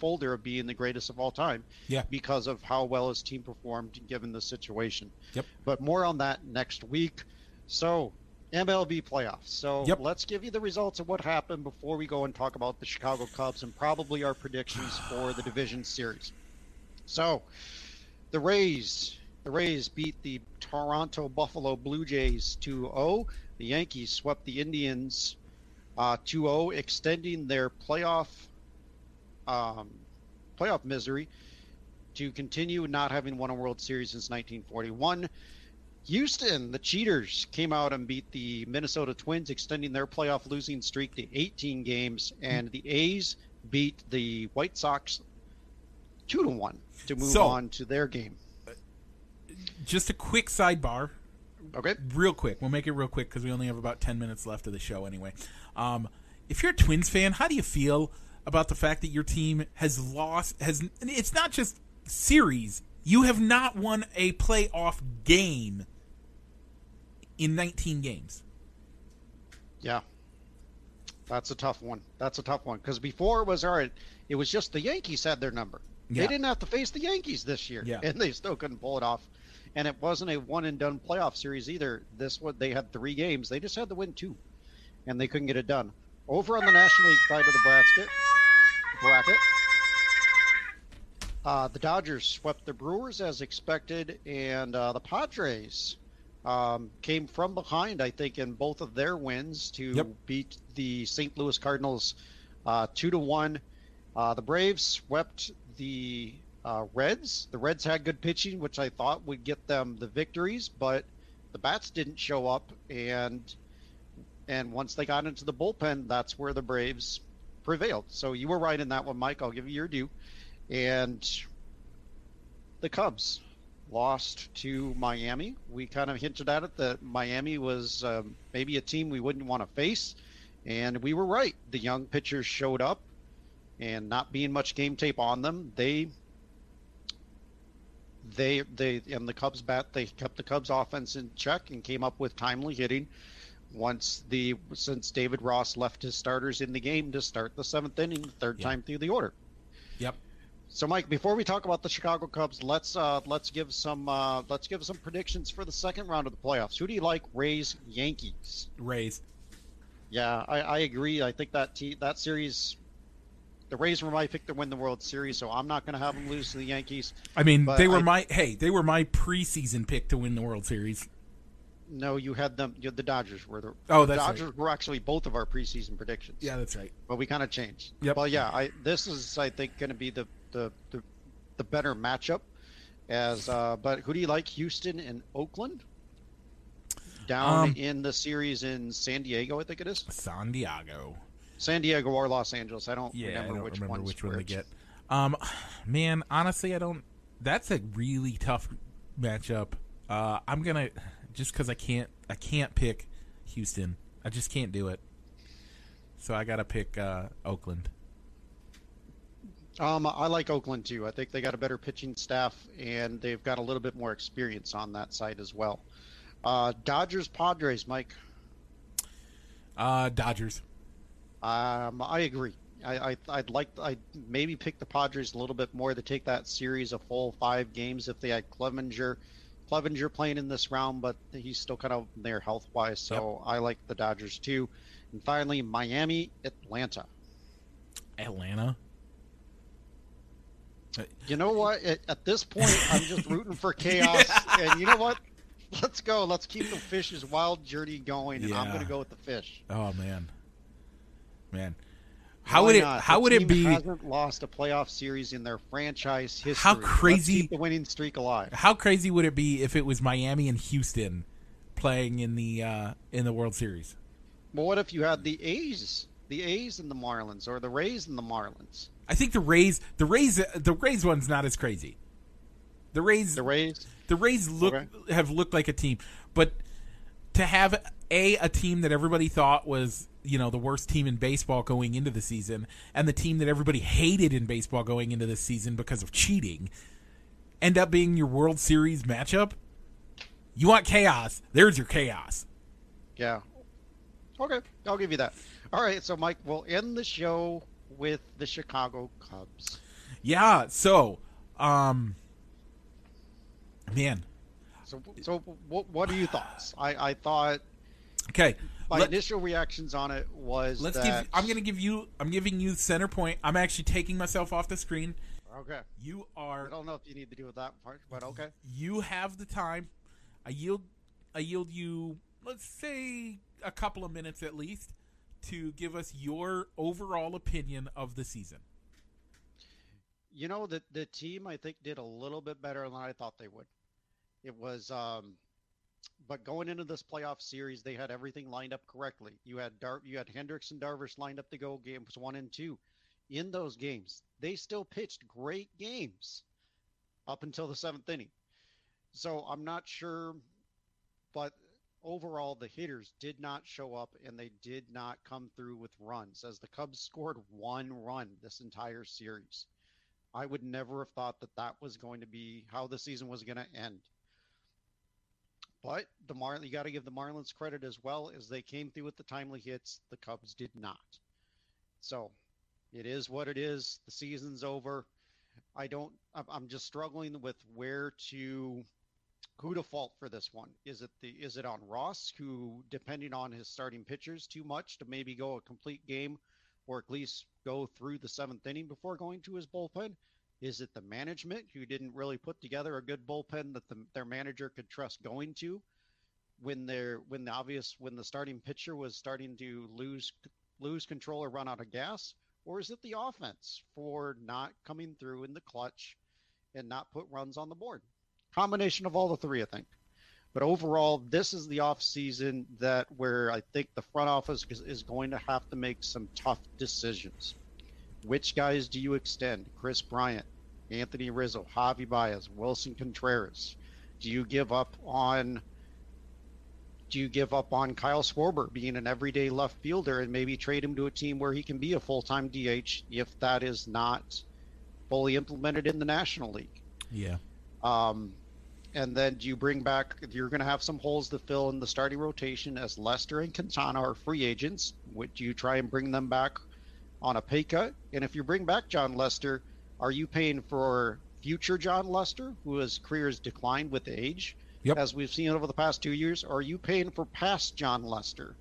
folder of being the greatest of all time? Yeah. Because of how well his team performed given the situation. Yep. But more on that next week. So MLB playoffs. So let's give you the results of what happened before we go and talk about the Chicago Cubs and probably our predictions for the division series. So the Rays beat the Toronto Buffalo Blue Jays 2-0. The Yankees swept the Indians 2-0, extending their playoff misery to continue not having won a World Series since 1941. Houston, the Cheaters, came out and beat the Minnesota Twins, extending their playoff losing streak to 18 games, and the A's beat the White Sox 2-1 to move on to their game. Just a quick sidebar. Okay. Real quick. We'll make it real quick because we only have about 10 minutes left of the show anyway. If you're a Twins fan, how do you feel about the fact that your team has lost? It's not just series. You have not won a playoff game in 19 games. Yeah. That's a tough one. Because before it was, all right, it was just the Yankees had their number. Yeah. They didn't have to face the Yankees this year. Yeah. And they still couldn't pull it off. And it wasn't a one-and-done playoff series either. This one, they had 3 games. They just had to win 2. And they couldn't get it done. Over on the National League side of the bracket. The Dodgers swept the Brewers as expected, and the Padres came from behind, I think, in both of their wins to beat the St. Louis Cardinals 2-1, The Braves swept the Reds. The Reds had good pitching, which I thought would get them the victories, but the bats didn't show up, and once they got into the bullpen, that's where the Braves prevailed. So you were right in that one, Mike. I'll give you your due. And the Cubs lost to Miami. We kind of hinted at it that Miami was maybe a team we wouldn't want to face, and we were right. The young pitchers showed up, and not being much game tape on them, they and the Cubs bat, they kept the Cubs offense in check and came up with timely hitting since David Ross left his starters in the game to start the seventh inning, third time through the order. Yep. So, Mike, before we talk about the Chicago Cubs, let's give some predictions for the second round of the playoffs. Who do you like? Rays, Yankees. Rays. Yeah, I agree. I think that series, the Rays were my pick to win the World Series, so I'm not going to have them lose to the Yankees. I mean, they were my preseason pick to win the World Series. No, you had the Dodgers were the Dodgers right. were actually both of our preseason predictions. Yeah, that's right. But we kind of changed. Yep. Well, yeah, I think going to be the better matchup. But who do you like, Houston and Oakland? Down in the series in San Diego, I think it is. San Diego or Los Angeles. I don't remember which one they get. Man, honestly, I don't. That's a really tough matchup. I'm gonna. Just because I can't pick Houston. I just can't do it. So I got to pick Oakland. I like Oakland too. I think they got a better pitching staff, and they've got a little bit more experience on that side as well. Dodgers, Padres, Mike. Dodgers. I agree. I'd maybe pick the Padres a little bit more to take that series a full 5 games if they had Clevinger. Clevinger playing in this round, but he's still kind of there health-wise, so yep. I like the Dodgers too. And finally, Miami, Atlanta. Atlanta? You know what? At this point, I'm just rooting for chaos. Yeah. And you know what? Let's go. Let's keep the fish's wild journey going, and I'm going to go with the fish. Oh, man. Man. How would it be? Hasn't lost a playoff series in their franchise history. How crazy! Let's keep the winning streak alive. How crazy would it be if it was Miami and Houston playing in the World Series? Well, what if you had the A's and the Marlins, or the Rays and the Marlins? I think the Rays one's not as crazy. The Rays have looked like a team, but to have a team that everybody thought was, you know, the worst team in baseball going into the season, and the team that everybody hated in baseball going into the season because of cheating end up being your World Series matchup. You want chaos. There's your chaos. Yeah. Okay. I'll give you that. All right. So, Mike, we'll end the show with the Chicago Cubs. Yeah. So, man. So what are your thoughts? I thought. Okay. My initial reactions on it was I'm giving you center point. I'm actually taking myself off the screen. Okay. You are. I don't know if you need to do with that part, but okay. You have the time. I yield you, let's say, a couple of minutes at least to give us your overall opinion of the season. You know, the team, I think, did a little bit better than I thought they would. It was but going into this playoff series, they had everything lined up correctly. You had Hendricks and Darvish lined up to go games 1 and 2. In those games, they still pitched great games up until the seventh inning. So I'm not sure, but overall, the hitters did not show up, and they did not come through with runs, as the Cubs scored 1 run this entire series. I would never have thought that was going to be how the season was going to end. But you got to give the Marlins credit as well, as they came through with the timely hits. The Cubs did not. So it is what it is. The season's over. I'm just struggling with who to fault for this one. Is it on Ross, who, depending on his starting pitchers too much to maybe go a complete game, or at least go through the seventh inning before going to his bullpen? Is it the management, who didn't really put together a good bullpen that their manager could trust going to when the starting pitcher was starting to lose control or run out of gas? Or is it the offense for not coming through in the clutch and not put runs on the board? Combination of all the three, I think. But overall, this is the offseason that where I think the front office is going to have to make some tough decisions. Which guys do you extend? Chris Bryant, Anthony Rizzo, Javi Baez, Wilson Contreras. Do you give up on Kyle Schwarber being an everyday left fielder and maybe trade him to a team where he can be a full-time DH if that is not fully implemented in the National League? Yeah. And then do you bring back – you're going to have some holes to fill in the starting rotation as Lester and Quintana are free agents. Would you try and bring them back on a pay cut? And if you bring back John Lester, are you paying for future John Lester, who his career has declined with age? Yep. As we've seen over the past 2 years, are you paying for past John Lester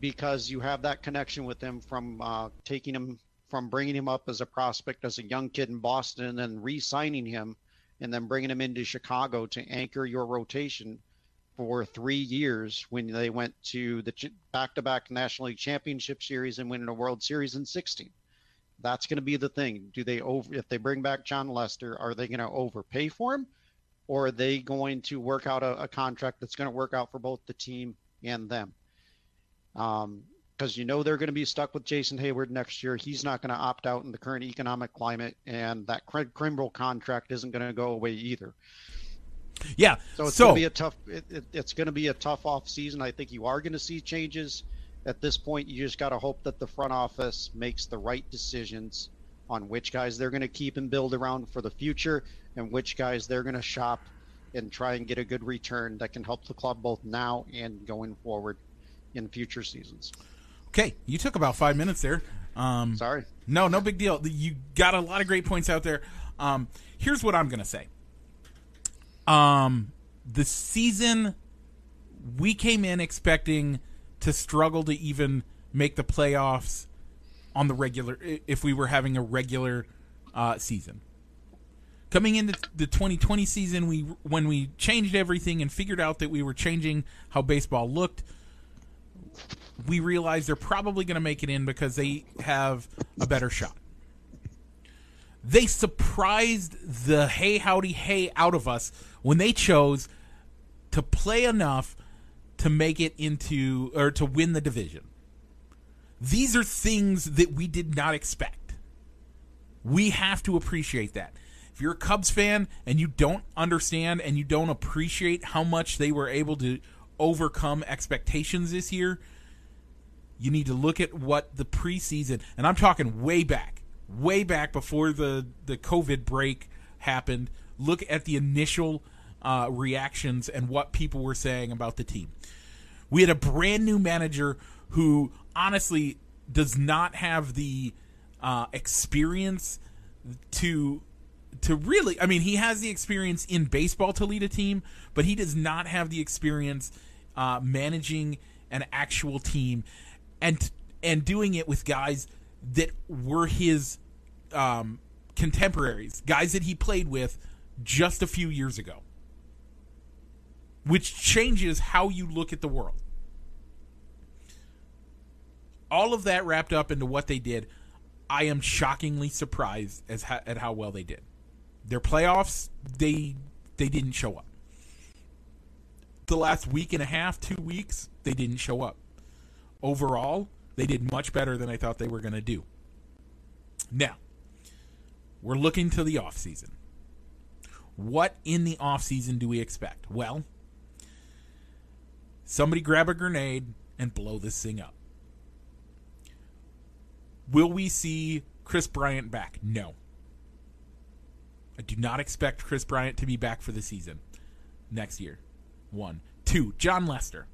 because you have that connection with him from taking him from bringing him up as a prospect as a young kid in Boston and then re-signing him and then bringing him into Chicago to anchor your rotation for 3 years when they went to the back-to-back National League Championship Series and winning a World Series in 16. That's going to be the thing. If they bring back John Lester, are they going to overpay for him? Or are they going to work out a contract that's going to work out for both the team and them? Because you know they're going to be stuck with Jason Hayward next year. He's not going to opt out in the current economic climate, and that Kimbrel contract isn't going to go away either. Yeah, so it's going to be a tough. It's going to be a tough off season. I think you are going to see changes. At this point, you just got to hope that the front office makes the right decisions on which guys they're going to keep and build around for the future and which guys they're going to shop and try and get a good return that can help the club both now and going forward in future seasons. Okay, you took about 5 minutes there. Sorry. No big deal. You got a lot of great points out there. Here's what I'm going to say. The season, we came in expecting to struggle to even make the playoffs on the regular, if we were having a regular season. Coming into the 2020 season, when we changed everything and figured out that we were changing how baseball looked, we realized they're probably going to make it in because they have a better shot. They surprised the hey, howdy, hey out of us when they chose to play enough to make it into or to win the division. These are things that we did not expect. We have to appreciate that. If you're a Cubs fan and you don't understand and you don't appreciate how much they were able to overcome expectations this year, you need to look at what the preseason, and I'm talking way back before the COVID break happened, look at the initial reactions and what people were saying about the team. We had a brand new manager who honestly does not have the experience to really, I mean, he has the experience in baseball to lead a team, but he does not have the experience managing an actual team and doing it with guys that were his contemporaries, guys that he played with just a few years ago, which changes how you look at the world. All of that wrapped up into what they did. I am shockingly surprised at how well they did. Their playoffs, they didn't show up. The last week and a half, 2 weeks, they didn't show up. Overall, they did much better than I thought they were going to do. Now, we're looking to the offseason. What in the offseason do we expect? Well, somebody grab a grenade and blow this thing up. Will we see Chris Bryant back? No. I do not expect Chris Bryant to be back for the season next year. 1. 2. John Lester.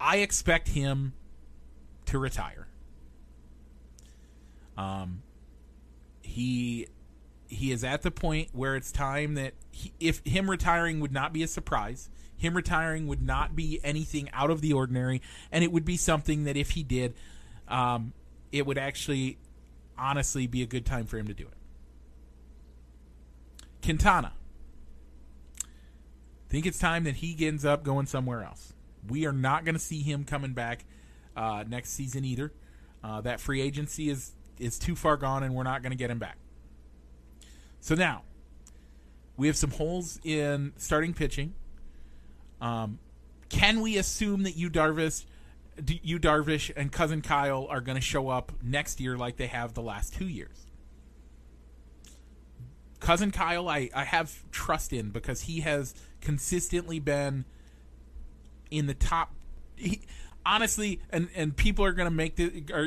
I expect him to retire. He is at the point where it's time that if him retiring would not be a surprise. Him retiring would not be anything out of the ordinary, and it would be something that if he did, it would actually honestly be a good time for him to do it. Quintana. I think it's time that he ends up going somewhere else. We are not going to see him coming back next season either. That free agency is too far gone, and we're not going to get him back. So now, we have some holes in starting pitching. Can we assume that Yu Darvish and Cousin Kyle are going to show up next year like they have the last 2 years? Cousin Kyle, I have trust in because he has consistently been in the top. Honestly, and people are going to make this, or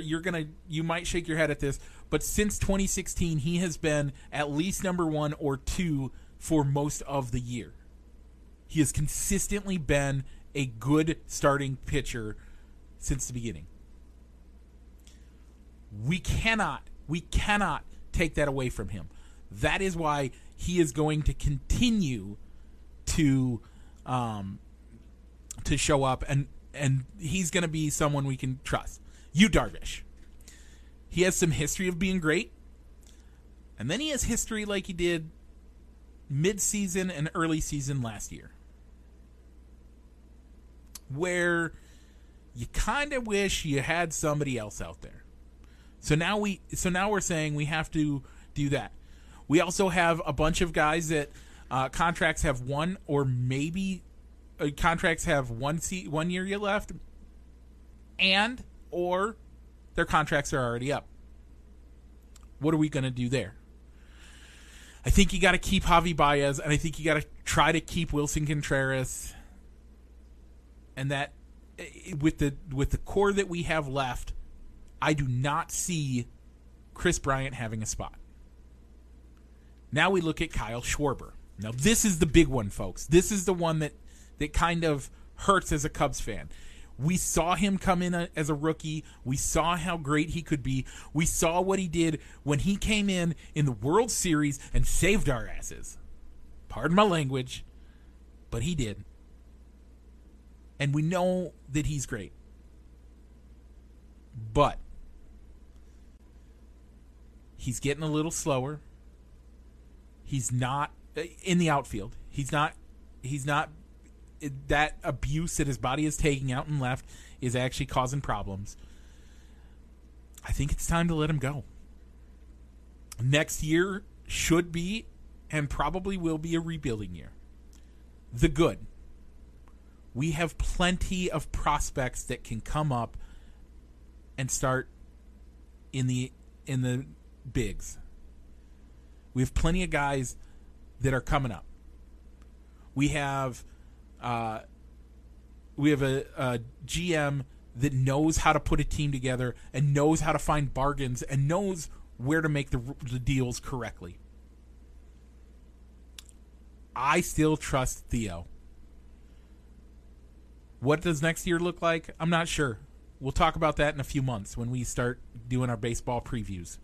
you might shake your head at this, but since 2016, he has been at least #1 or #2 for most of the year. He has consistently been a good starting pitcher since the beginning. We cannot take that away from him. That is why he is going to continue to show up and he's going to be someone we can trust. Yu Darvish. He has some history of being great. And then he has history like he did mid-season and early season last year, where you kind of wish you had somebody else out there. So now we're saying we have to do that. We also have a bunch of guys that contracts have one or maybe contracts have 1 year yet left, and or their contracts are already up. What are we going to do there? I think you got to keep Javi Baez, and I think you got to try to keep Wilson Contreras, and that with the core that we have left, I do not see Chris Bryant having a spot. Now we look at Kyle Schwarber. Now this is the big one, folks. This is the one that kind of hurts as a Cubs fan. We saw him come in as a rookie. We saw how great he could be. We saw what he did when he came in the World Series and saved our asses. Pardon my language, but he did. And we know that he's great. But he's getting a little slower. He's not in the outfield. He's not that abuse that his body is taking out and left is actually causing problems. I think it's time to let him go. Next year should be and probably will be a rebuilding year. The good. We have plenty of prospects that can come up and start in the bigs. We have plenty of guys that are coming up. We have a GM that knows how to put a team together and knows how to find bargains and knows where to make the deals correctly. I still trust Theo. What does next year look like? I'm not sure. We'll talk about that in a few months when we start doing our baseball previews.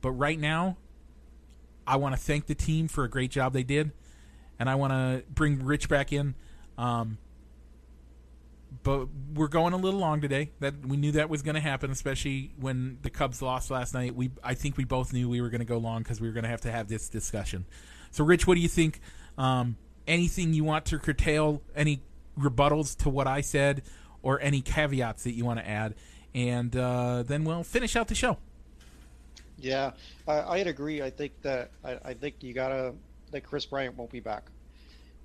But right now, I want to thank the team for a great job they did, and I want to bring Rich back in. But we're going a little long today. That we knew that was going to happen, especially when the Cubs lost last night. I think we both knew we were going to go long because we were going to have this discussion. So, Rich, what do you think? Anything you want to curtail? Any rebuttals to what I said, or any caveats that you want to add? And then we'll finish out the show. Yeah, I'd agree. I think that I think you gotta. That Chris Bryant won't be back.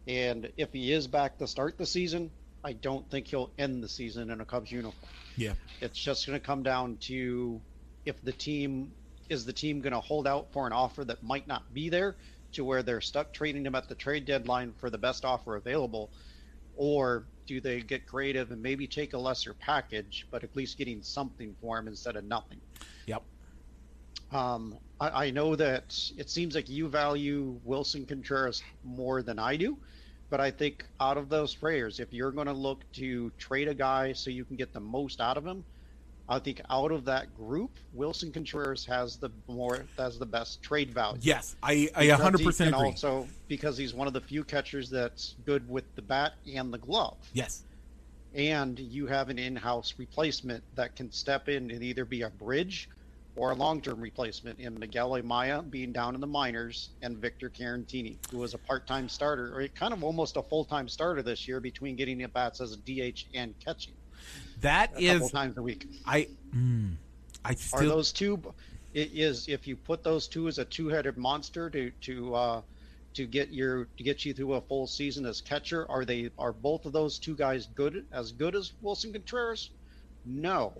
And if he is back to start the season, I don't think he'll end the season in a Cubs uniform. Yeah. It's just going to come down to if the team going to hold out for an offer that might not be there to where they're stuck trading him at the trade deadline for the best offer available, or do they get creative and maybe take a lesser package, but at least getting something for him instead of nothing. Yep. I know that it seems like you value Wilson Contreras more than I do, but I think out of those players, if you're going to look to trade a guy so you can get the most out of him, I think out of that group, Wilson Contreras has the best trade value. Yes, I 100% agree. Also because he's one of the few catchers that's good with the bat and the glove. Yes. And you have an in-house replacement that can step in and either be a bridge or a long-term replacement in Miguel Amaya being down in the minors and Victor Carantini, who was a part-time starter, or kind of almost a full-time starter this year between getting at bats as a DH and catching. That is a couple times a week. I still... Are those two? It is, if you put those two as a two-headed monster to get you through a full season as catcher, are both of those two guys good as Wilson Contreras? No,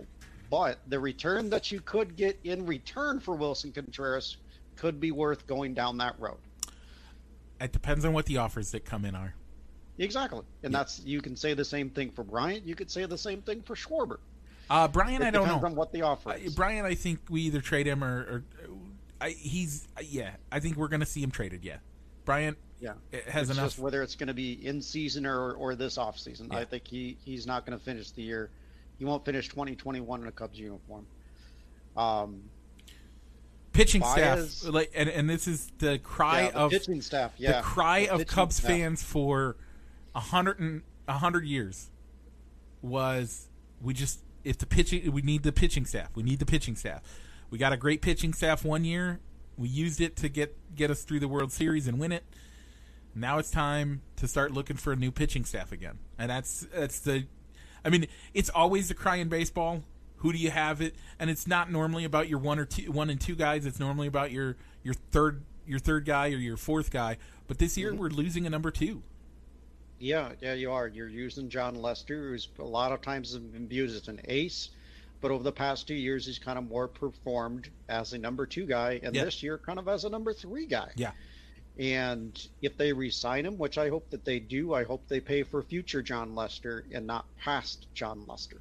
but the return that you could get in return for Wilson Contreras could be worth going down that road. It depends on what the offers that come in are. Exactly, and yeah. That's, you can say the same thing for Bryant. You could say the same thing for Schwarber. Brian, I don't know. It depends on what the offer is. Brian, I think we either trade him I think we're going to see him traded, yeah. Brian has enough. Just whether it's going to be in season or this offseason. Yeah. I think he's not going to finish the year. He won't finish 2021 in a Cubs uniform. Pitching Baez, staff, like, and this is the cry of pitching staff, yeah. The cry of Cubs staff. Fans for 100 years was we need the pitching staff. We need the pitching staff. We got a great pitching staff one year. We used it to get us through the World Series and win it. Now it's time to start looking for a new pitching staff again. And that's it's always the cry in baseball. Who do you have it? And it's not normally about your one and two guys. It's normally about your third guy or your fourth guy. But this year we're losing a number two. Yeah, you are. You're using John Lester, who's a lot of times been viewed as an ace, but over the past 2 years, he's kind of more performed as a number two guy, and This year kind of as a number three guy. Yeah. And if they re-sign him, which I hope that they do, I hope they pay for future John Lester and not past John Lester.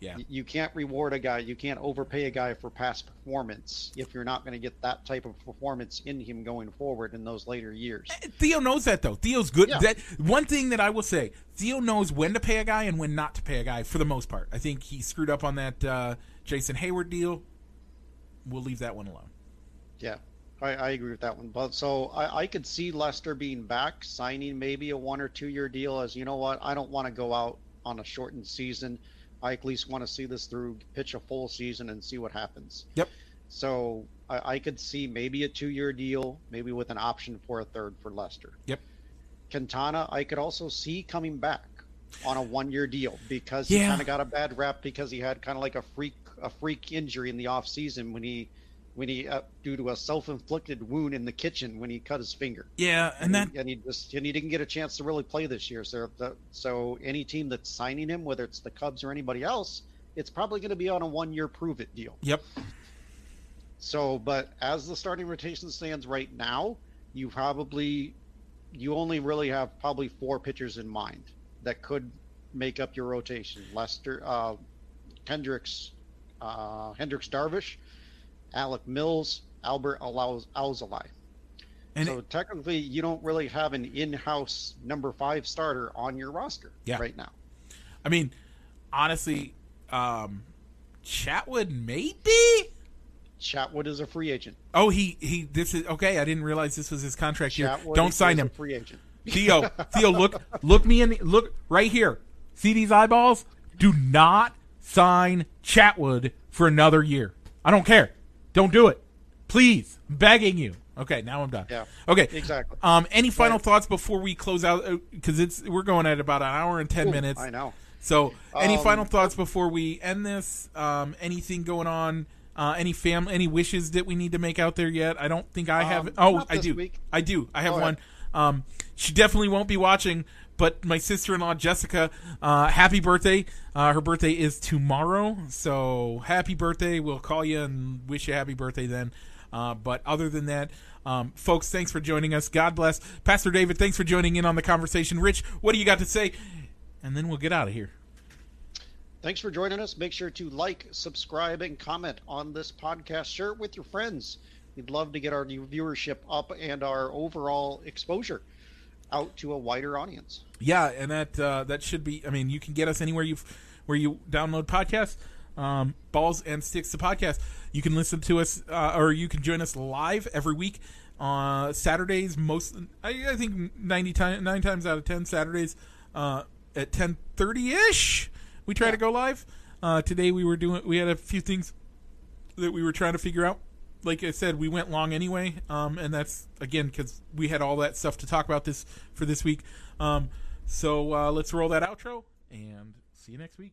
Yeah. You can't reward a guy. You can't overpay a guy for past performance if you're not going to get that type of performance in him going forward in those later years. Theo knows that, though. Theo's good. Yeah. That one thing that I will say, Theo knows when to pay a guy and when not to pay a guy for the most part. I think he screwed up on that Jason Hayward deal. We'll leave that one alone. Yeah, I agree with that one. But so I could see Lester being back, signing maybe a 1 or 2 year deal as, you know what, I don't want to go out on a shortened season. I at least want to see this through, pitch a full season and see what happens. Yep. So I could see maybe a 2 year deal, maybe with an option for a third for Lester. Yep. Quintana, I could also see coming back on a 1 year deal because he kind of got a bad rap because he had kind of like a freak injury in the off season when he due to a self-inflicted wound in the kitchen when he cut his finger. Yeah, and he didn't get a chance to really play this year. So any team that's signing him, whether it's the Cubs or anybody else, it's probably going to be on a 1 year prove it deal. Yep. So, but as the starting rotation stands right now, you only really have probably four pitchers in mind that could make up your rotation. Lester, Hendricks Darvish, Alec Mills, Albert Alzolay. And so technically, you don't really have an in-house number five starter on your roster right now. I mean, honestly, Chatwood maybe? Chatwood is a free agent. Oh, this is okay. I didn't realize this was his contract year. Don't sign him. A free agent. Theo, look me in. Look right here. See these eyeballs? Do not sign Chatwood for another year. I don't care. Don't do it. Please. I'm begging you. Okay, now I'm done. Yeah. Okay. Exactly. Any final thoughts before we close out? Because we're going at about an hour and 10 minutes. I know. So any final thoughts before we end this? Anything going on? Any wishes that we need to make out there yet? I don't think I have. Oh, I do. Week. I do. I have one. She definitely won't be watching, but my sister-in-law, Jessica, happy birthday. Her birthday is tomorrow, so happy birthday. We'll call you and wish you happy birthday then. But other than that, folks, thanks for joining us. God bless. Pastor David, thanks for joining in on the conversation. Rich, what do you got to say? And then we'll get out of here. Thanks for joining us. Make sure to like, subscribe, and comment on this podcast. Share it with your friends. We'd love to get our new viewership up and our overall exposure out to a wider audience. Yeah, and that should be. I mean, you can get us anywhere where you download podcasts, Balls and Sticks to Podcast. You can listen to us, or you can join us live every week on Saturdays. I think 9 times out of 10 Saturdays at 10:30ish. We try to go live. Today we had a few things that we were trying to figure out. Like I said, we went long anyway, and that's, again, because we had all that stuff to talk about for this week. So let's roll that outro, and see you next week.